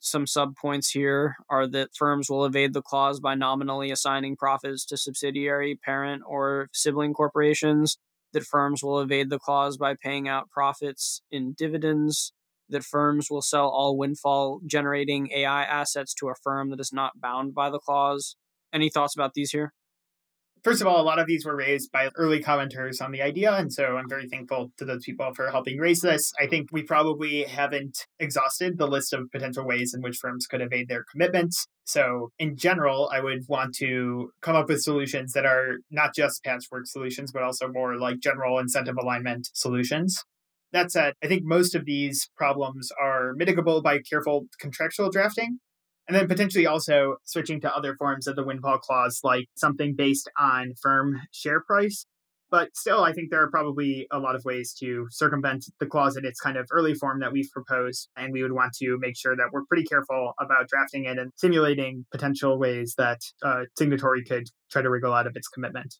Some subpoints here are that firms will evade the clause by nominally assigning profits to subsidiary, parent, or sibling corporations, that firms will evade the clause by paying out profits in dividends, that firms will sell all windfall-generating A I assets to a firm that is not bound by the clause. Any thoughts about these here? First of all, a lot of these were raised by early commenters on the idea, and so I'm very thankful to those people for helping raise this. I think we probably haven't exhausted the list of potential ways in which firms could evade their commitments. So in general, I would want to come up with solutions that are not just patchwork solutions, but also more like general incentive alignment solutions. That said, I think most of these problems are mitigable by careful contractual drafting, and then potentially also switching to other forms of the windfall clause, like something based on firm share price. But still, I think there are probably a lot of ways to circumvent the clause in its kind of early form that we've proposed, and we would want to make sure that we're pretty careful about drafting it and simulating potential ways that a signatory could try to wriggle out of its commitment.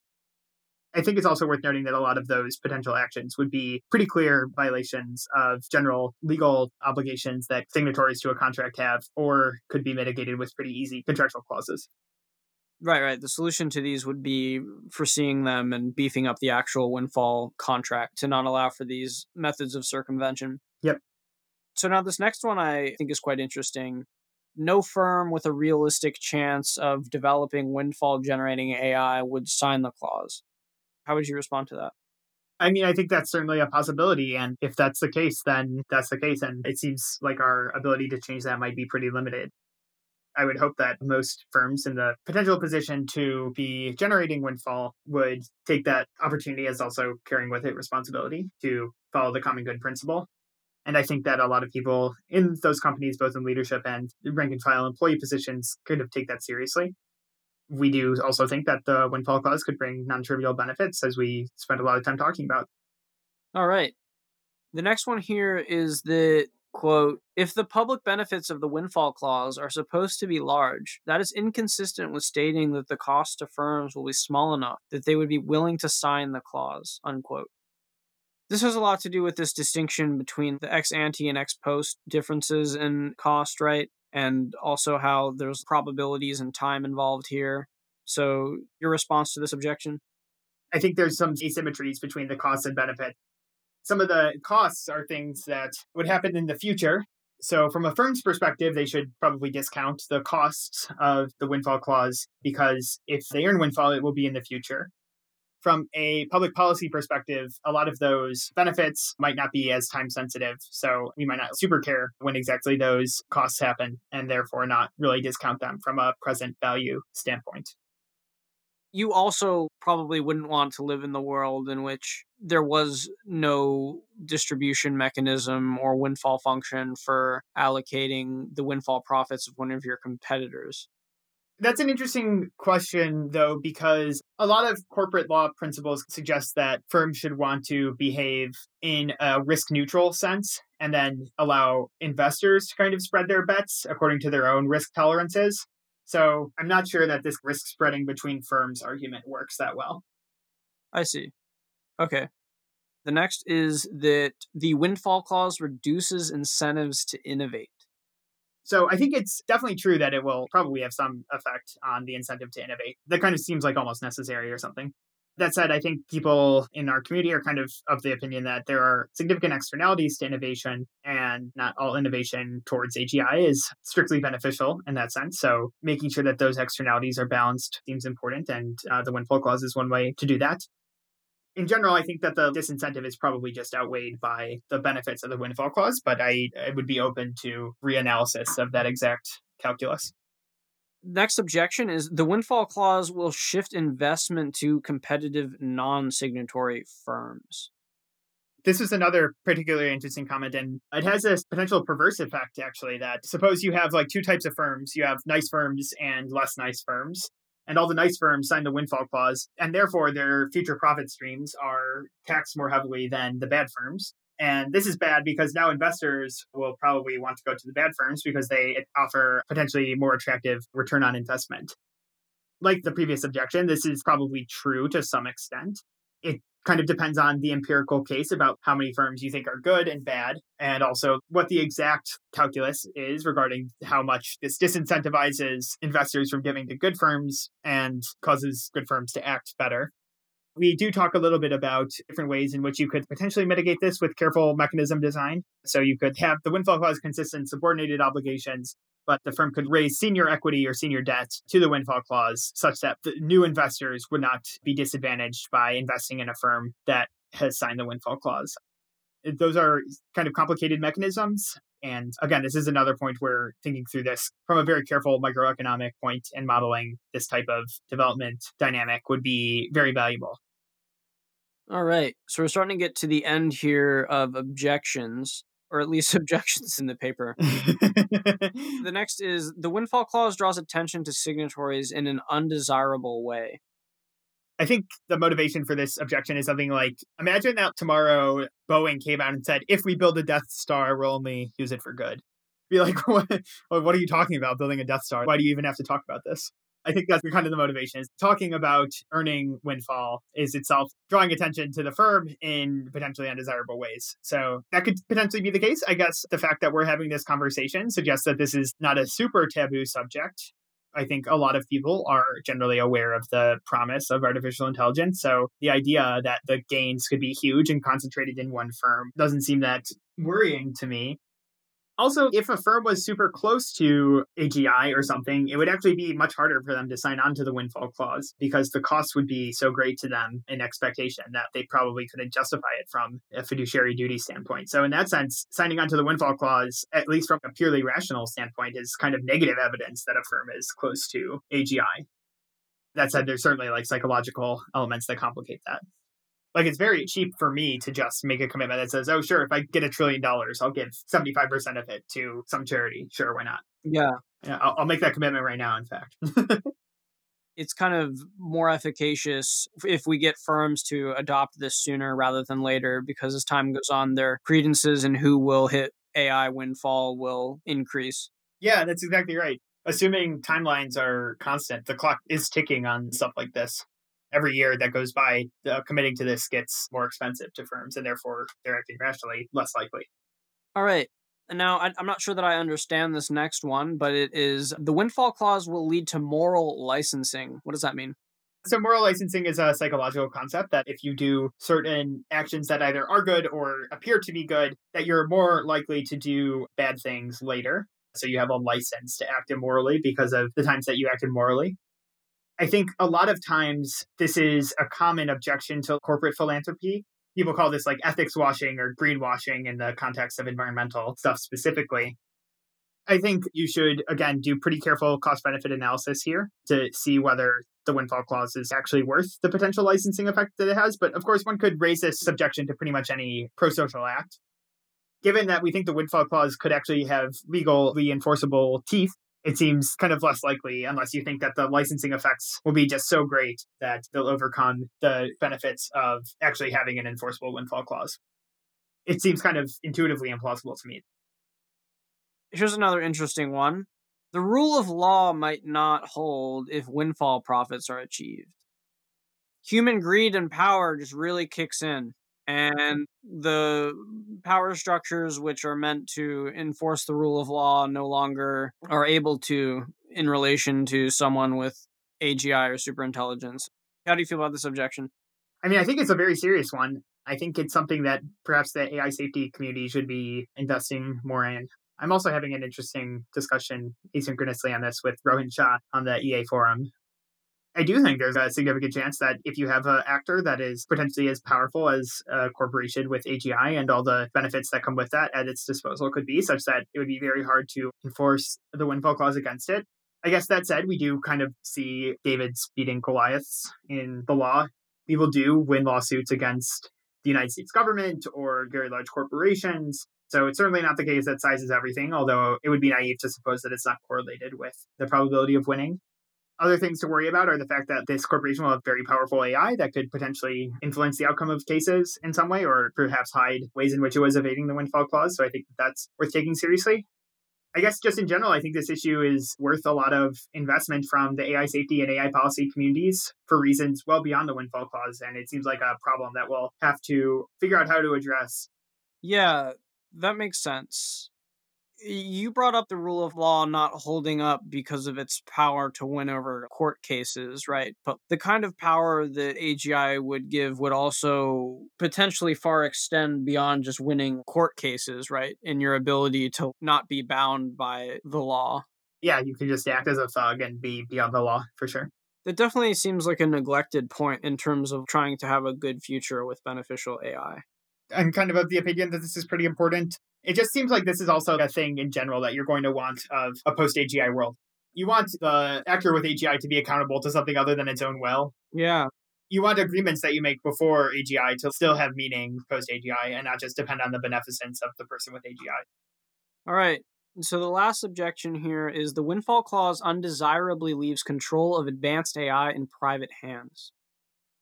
I think it's also worth noting that a lot of those potential actions would be pretty clear violations of general legal obligations that signatories to a contract have, or could be mitigated with pretty easy contractual clauses. Right, right. The solution to these would be foreseeing them and beefing up the actual windfall contract to not allow for these methods of circumvention. Yep. So now this next one I think is quite interesting. No firm with a realistic chance of developing windfall-generating A I would sign the clause. How would you respond to that? I mean, I think that's certainly a possibility. And if that's the case, then that's the case. And it seems like our ability to change that might be pretty limited. I would hope that most firms in the potential position to be generating windfall would take that opportunity as also carrying with it responsibility to follow the common good principle. And I think that a lot of people in those companies, both in leadership and rank and file employee positions, kind of take that seriously. We do also think that the windfall clause could bring non-trivial benefits, as we spent a lot of time talking about. All right. The next one here is the quote, "If the public benefits of the windfall clause are supposed to be large, that is inconsistent with stating that the cost to firms will be small enough that they would be willing to sign the clause," unquote. This has a lot to do with this distinction between the ex-ante and ex-post differences in cost, right? And also how there's probabilities and time involved here. So your response to this objection? I think there's some asymmetries between the costs and benefit. Some of the costs are things that would happen in the future. So from a firm's perspective, they should probably discount the costs of the windfall clause because if they earn windfall, it will be in the future. From a public policy perspective, a lot of those benefits might not be as time sensitive. So we might not super care when exactly those costs happen and therefore not really discount them from a present value standpoint. you also probably wouldn't want to live in the world in which there was no distribution mechanism or windfall function for allocating the windfall profits of one of your competitors. That's an interesting question, though, because a lot of corporate law principles suggest that firms should want to behave in a risk-neutral sense and then allow investors to kind of spread their bets according to their own risk tolerances. So I'm not sure that this risk spreading between firms argument works that well. I see. Okay. The next is that the windfall clause reduces incentives to innovate. So I think it's definitely true that it will probably have some effect on the incentive to innovate. That kind of seems like almost necessary or something. That said, I think people in our community are kind of of the opinion that there are significant externalities to innovation, and not all innovation towards A G I is strictly beneficial in that sense. So making sure that those externalities are balanced seems important, and uh, the windfall clause is one way to do that. In general, I think that the disincentive is probably just outweighed by the benefits of the windfall clause, but I, I would be open to reanalysis of that exact calculus. Next objection is the windfall clause will shift investment to competitive non-signatory firms. This is another particularly interesting comment, and it has this potential perverse effect, actually, that suppose you have like two types of firms. You have nice firms and less nice firms. And all the nice firms sign the windfall clause, and therefore their future profit streams are taxed more heavily than the bad firms. And this is bad because now investors will probably want to go to the bad firms because they offer potentially more attractive return on investment. Like the previous objection, this is probably true to some extent. It kind of depends on the empirical case about how many firms you think are good and bad, and also what the exact calculus is regarding how much this disincentivizes investors from giving to good firms and causes good firms to act better. We do talk a little bit about different ways in which you could potentially mitigate this with careful mechanism design. So you could have the windfall clause consistent subordinated obligations, but the firm could raise senior equity or senior debt to the windfall clause such that the new investors would not be disadvantaged by investing in a firm that has signed the windfall clause. Those are kind of complicated mechanisms. And again, this is another point where thinking through this from a very careful microeconomic point and modeling this type of development dynamic would be very valuable. All right. So we're starting to get to the end here of objections, or at least objections in the paper. The next is the windfall clause draws attention to signatories in an undesirable way. I think the motivation for this objection is something like, imagine that tomorrow Boeing came out and said, if we build a Death Star, we'll only use it for good. Be like, what, what are you talking about, building a Death Star? Why do you even have to talk about this? I think that's kind of the motivation, is talking about earning windfall is itself drawing attention to the firm in potentially undesirable ways. So that could potentially be the case. I guess the fact that we're having this conversation suggests that this is not a super taboo subject. I think a lot of people are generally aware of the promise of artificial intelligence. So the idea that the gains could be huge and concentrated in one firm doesn't seem that worrying to me. Also, if a firm was super close to A G I or something, it would actually be much harder for them to sign on to the windfall clause because the cost would be so great to them in expectation that they probably couldn't justify it from a fiduciary duty standpoint. So in that sense, signing on to the windfall clause, at least from a purely rational standpoint, is kind of negative evidence that a firm is close to A G I. That said, there's certainly like psychological elements that complicate that. Like, it's very cheap for me to just make a commitment that says, oh, sure, if I get a trillion dollars, I'll give seventy-five percent of it to some charity. Sure, why not? Yeah. yeah I'll, I'll make that commitment right now, in fact. It's kind of more efficacious if we get firms to adopt this sooner rather than later, because as time goes on, their credences in who will hit A I windfall will increase. Yeah, that's exactly right. Assuming timelines are constant, the clock is ticking on stuff like this. Every year that goes by, uh, committing to this gets more expensive to firms, and therefore they're acting rationally less likely. All right. And now I, I'm not sure that I understand this next one, but it is the windfall clause will lead to moral licensing. What does that mean? So moral licensing is a psychological concept that if you do certain actions that either are good or appear to be good, that you're more likely to do bad things later. So you have a license to act immorally because of the times that you acted morally. I think a lot of times this is a common objection to corporate philanthropy. People call this like ethics washing or greenwashing in the context of environmental stuff specifically. I think you should, again, do pretty careful cost-benefit analysis here to see whether the windfall clause is actually worth the potential licensing effect that it has. But of course, one could raise this subjection to pretty much any pro-social act. Given that we think the windfall clause could actually have legally enforceable teeth, it seems kind of less likely unless you think that the licensing effects will be just so great that they'll overcome the benefits of actually having an enforceable windfall clause. It seems kind of intuitively implausible to me. Here's another interesting one. The rule of law might not hold if windfall profits are achieved. Human greed and power just really kicks in. And the power structures which are meant to enforce the rule of law no longer are able to in relation to someone with A G I or superintelligence. How do you feel about this objection? I mean, I think it's a very serious one. I think it's something that perhaps the A I safety community should be investing more in. I'm also having an interesting discussion asynchronously on this with Rohin Shah on the E A forum. I do think there's a significant chance that if you have an actor that is potentially as powerful as a corporation with A G I and all the benefits that come with that at its disposal could be, such that it would be very hard to enforce the windfall clause against it. I guess that said, we do kind of see Davids beating Goliaths in the law. People do win lawsuits against the United States government or very large corporations. So it's certainly not the case that size is everything, although it would be naive to suppose that it's not correlated with the probability of winning. Other things to worry about are the fact that this corporation will have very powerful A I that could potentially influence the outcome of cases in some way, or perhaps hide ways in which it was evading the windfall clause. So I think that's worth taking seriously. I guess just in general, I think this issue is worth a lot of investment from the A I safety and A I policy communities for reasons well beyond the windfall clause. And it seems like a problem that we'll have to figure out how to address. Yeah. That makes sense. You brought up the rule of law not holding up because of its power to win over court cases, right? But the kind of power that A G I would give would also potentially far extend beyond just winning court cases, right? In your ability to not be bound by the law. Yeah, you can just act as a thug and be beyond the law, for sure. That definitely seems like a neglected point in terms of trying to have a good future with beneficial A I. I'm kind of of the opinion that this is pretty important. It just seems like this is also a thing in general that you're going to want of a post-A G I world. You want the actor with A G I to be accountable to something other than its own will. Yeah. You want agreements that you make before A G I to still have meaning post-A G I and not just depend on the beneficence of the person with A G I. All right. So the last objection here is the windfall clause undesirably leaves control of advanced A I in private hands.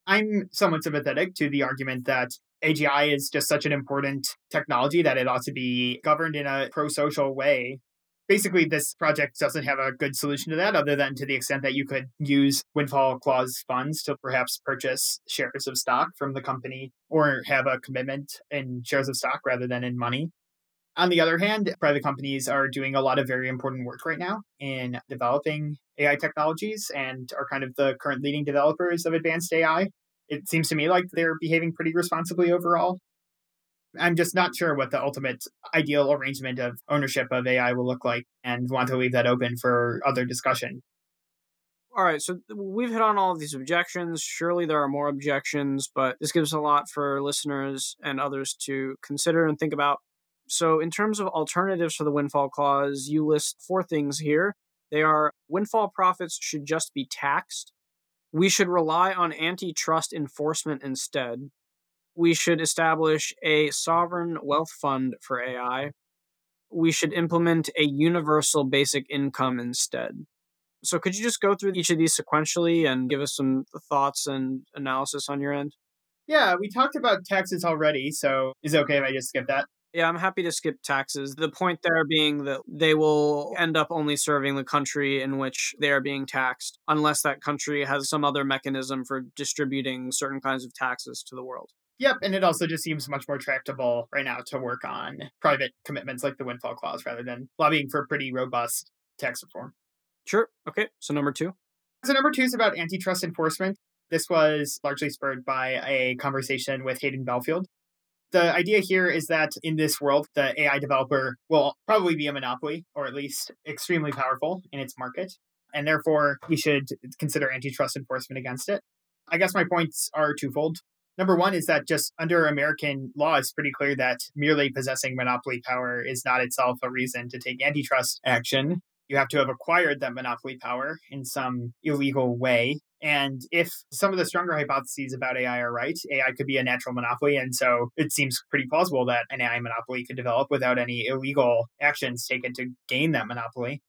I'm somewhat sympathetic to the argument that A G I is just such an important technology that it ought to be governed in a pro-social way. Basically, this project doesn't have a good solution to that other than to the extent that you could use windfall clause funds to perhaps purchase shares of stock from the company or have a commitment in shares of stock rather than in money. On the other hand, private companies are doing a lot of very important work right now in developing A I technologies and are kind of the current leading developers of advanced A I. It seems to me like they're behaving pretty responsibly overall. I'm just not sure what the ultimate ideal arrangement of ownership of A I will look like and want to leave that open for other discussion. All right, so we've hit on all of these objections. Surely there are more objections, but this gives a lot for listeners and others to consider and think about. So in terms of alternatives for the windfall clause, you list four things here. They are windfall profits should just be taxed. We should rely on antitrust enforcement instead. We should establish a sovereign wealth fund for A I. We should implement a universal basic income instead. So could you just go through each of these sequentially and give us some thoughts and analysis on your end? Yeah, we talked about taxes already, so is it okay if I just skip that? Yeah, I'm happy to skip taxes. The point there being that they will end up only serving the country in which they are being taxed, unless that country has some other mechanism for distributing certain kinds of taxes to the world. Yep, and it also just seems much more tractable right now to work on private commitments like the windfall clause rather than lobbying for pretty robust tax reform. Sure. Okay, so number two. So number two is about antitrust enforcement. This was largely spurred by a conversation with Hayden Belfield. The idea here is that in this world, the A I developer will probably be a monopoly, or at least extremely powerful in its market, and therefore we should consider antitrust enforcement against it. I guess my points are twofold. Number one is that just under American law, it's pretty clear that merely possessing monopoly power is not itself a reason to take antitrust action. You have to have acquired that monopoly power in some illegal way. And if some of the stronger hypotheses about A I are right, A I could be a natural monopoly. And so it seems pretty plausible that an A I monopoly could develop without any illegal actions taken to gain that monopoly.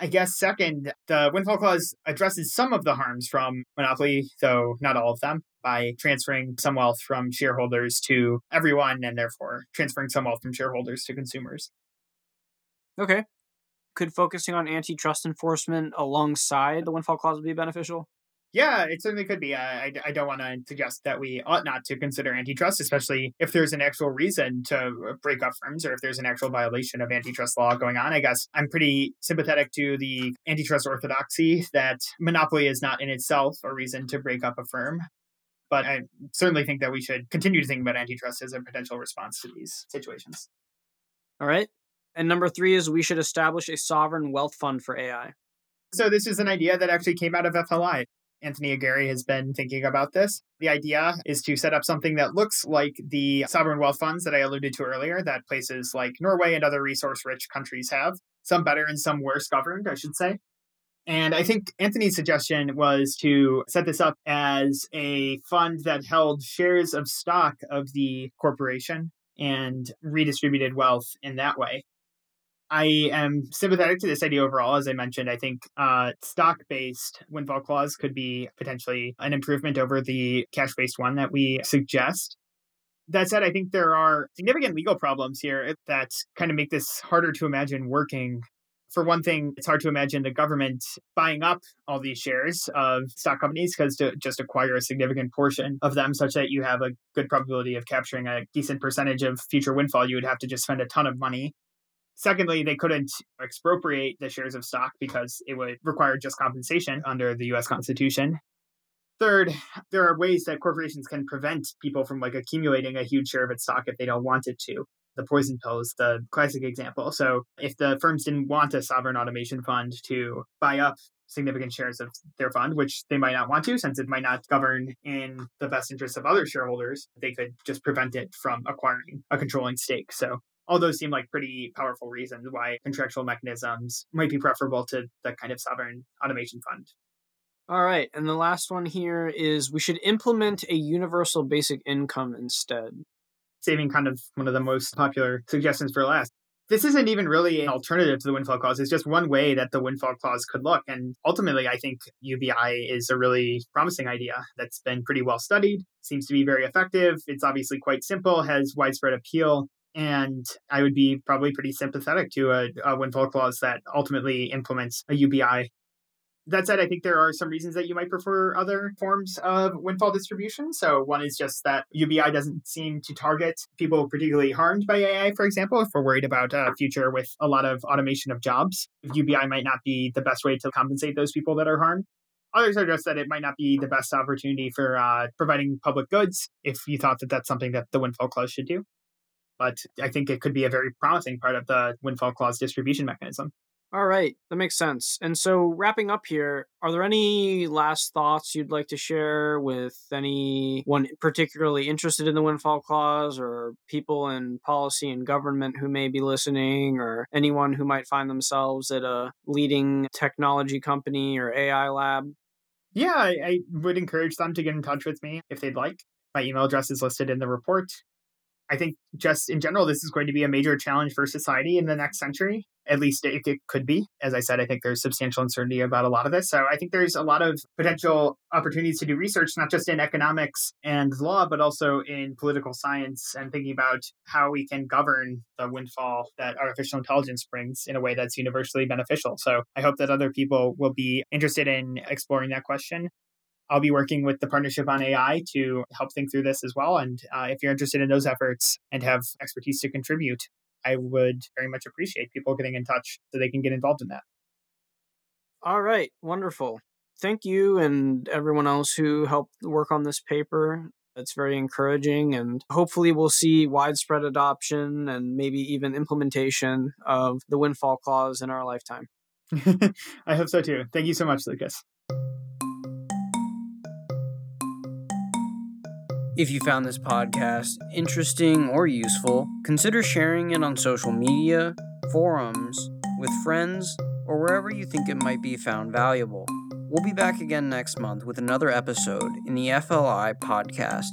I guess second, the Windfall Clause addresses some of the harms from monopoly, though not all of them, by transferring some wealth from shareholders to everyone and therefore transferring some wealth from shareholders to consumers. Okay. Could focusing on antitrust enforcement alongside the Windfall Clause be beneficial? Yeah, it certainly could be. I, I don't want to suggest that we ought not to consider antitrust, especially if there's an actual reason to break up firms or if there's an actual violation of antitrust law going on. I guess I'm pretty sympathetic to the antitrust orthodoxy that monopoly is not in itself a reason to break up a firm. But I certainly think that we should continue to think about antitrust as a potential response to these situations. All right. And number three is we should establish a sovereign wealth fund for A I. So this is an idea that actually came out of F L I. Anthony Aguirre has been thinking about this. The idea is to set up something that looks like the sovereign wealth funds that I alluded to earlier, that places like Norway and other resource-rich countries have, some better and some worse governed, I should say. And I think Anthony's suggestion was to set this up as a fund that held shares of stock of the corporation and redistributed wealth in that way. I am sympathetic to this idea overall. As I mentioned, I think uh, stock-based windfall clause could be potentially an improvement over the cash-based one that we suggest. That said, I think there are significant legal problems here that kind of make this harder to imagine working. For one thing, it's hard to imagine the government buying up all these shares of stock companies because to just acquire a significant portion of them such that you have a good probability of capturing a decent percentage of future windfall, you would have to just spend a ton of money. Secondly, they couldn't expropriate the shares of stock because it would require just compensation under the U S Constitution. Third, there are ways that corporations can prevent people from like accumulating a huge share of its stock if they don't want it to. The poison pill is the classic example. So if the firms didn't want a sovereign automation fund to buy up significant shares of their fund, which they might not want to since it might not govern in the best interests of other shareholders, they could just prevent it from acquiring a controlling stake. So all those seem like pretty powerful reasons why contractual mechanisms might be preferable to the kind of sovereign automation fund. All right. And the last one here is we should implement a universal basic income instead. Saving kind of one of the most popular suggestions for last. This isn't even really an alternative to the Windfall Clause. It's just one way that the Windfall Clause could look. And ultimately, I think U B I is a really promising idea that's been pretty well studied, seems to be very effective. It's obviously quite simple, has widespread appeal. And I would be probably pretty sympathetic to a, a windfall clause that ultimately implements a U B I. That said, I think there are some reasons that you might prefer other forms of windfall distribution. So one is just that U B I doesn't seem to target people particularly harmed by A I, for example, if we're worried about a future with a lot of automation of jobs. U B I might not be the best way to compensate those people that are harmed. Others are just that it might not be the best opportunity for uh, providing public goods if you thought that that's something that the windfall clause should do. But I think it could be a very promising part of the windfall clause distribution mechanism. All right. That makes sense. And so wrapping up here, are there any last thoughts you'd like to share with anyone particularly interested in the windfall clause or people in policy and government who may be listening or anyone who might find themselves at a leading technology company or A I lab? Yeah, I, I would encourage them to get in touch with me if they'd like. My email address is listed in the report. I think just in general, this is going to be a major challenge for society in the next century. At least it, it could be. As I said, I think there's substantial uncertainty about a lot of this. So I think there's a lot of potential opportunities to do research, not just in economics and law, but also in political science and thinking about how we can govern the windfall that artificial intelligence brings in a way that's universally beneficial. So I hope that other people will be interested in exploring that question. I'll be working with the Partnership on A I to help think through this as well. And uh, if you're interested in those efforts and have expertise to contribute, I would very much appreciate people getting in touch so they can get involved in that. All right. Wonderful. Thank you and everyone else who helped work on this paper. It's very encouraging and hopefully we'll see widespread adoption and maybe even implementation of the Windfall Clause in our lifetime. I hope so too. Thank you so much, Lucas. If you found this podcast interesting or useful, consider sharing it on social media, forums, with friends, or wherever you think it might be found valuable. We'll be back again next month with another episode in the F L I podcast.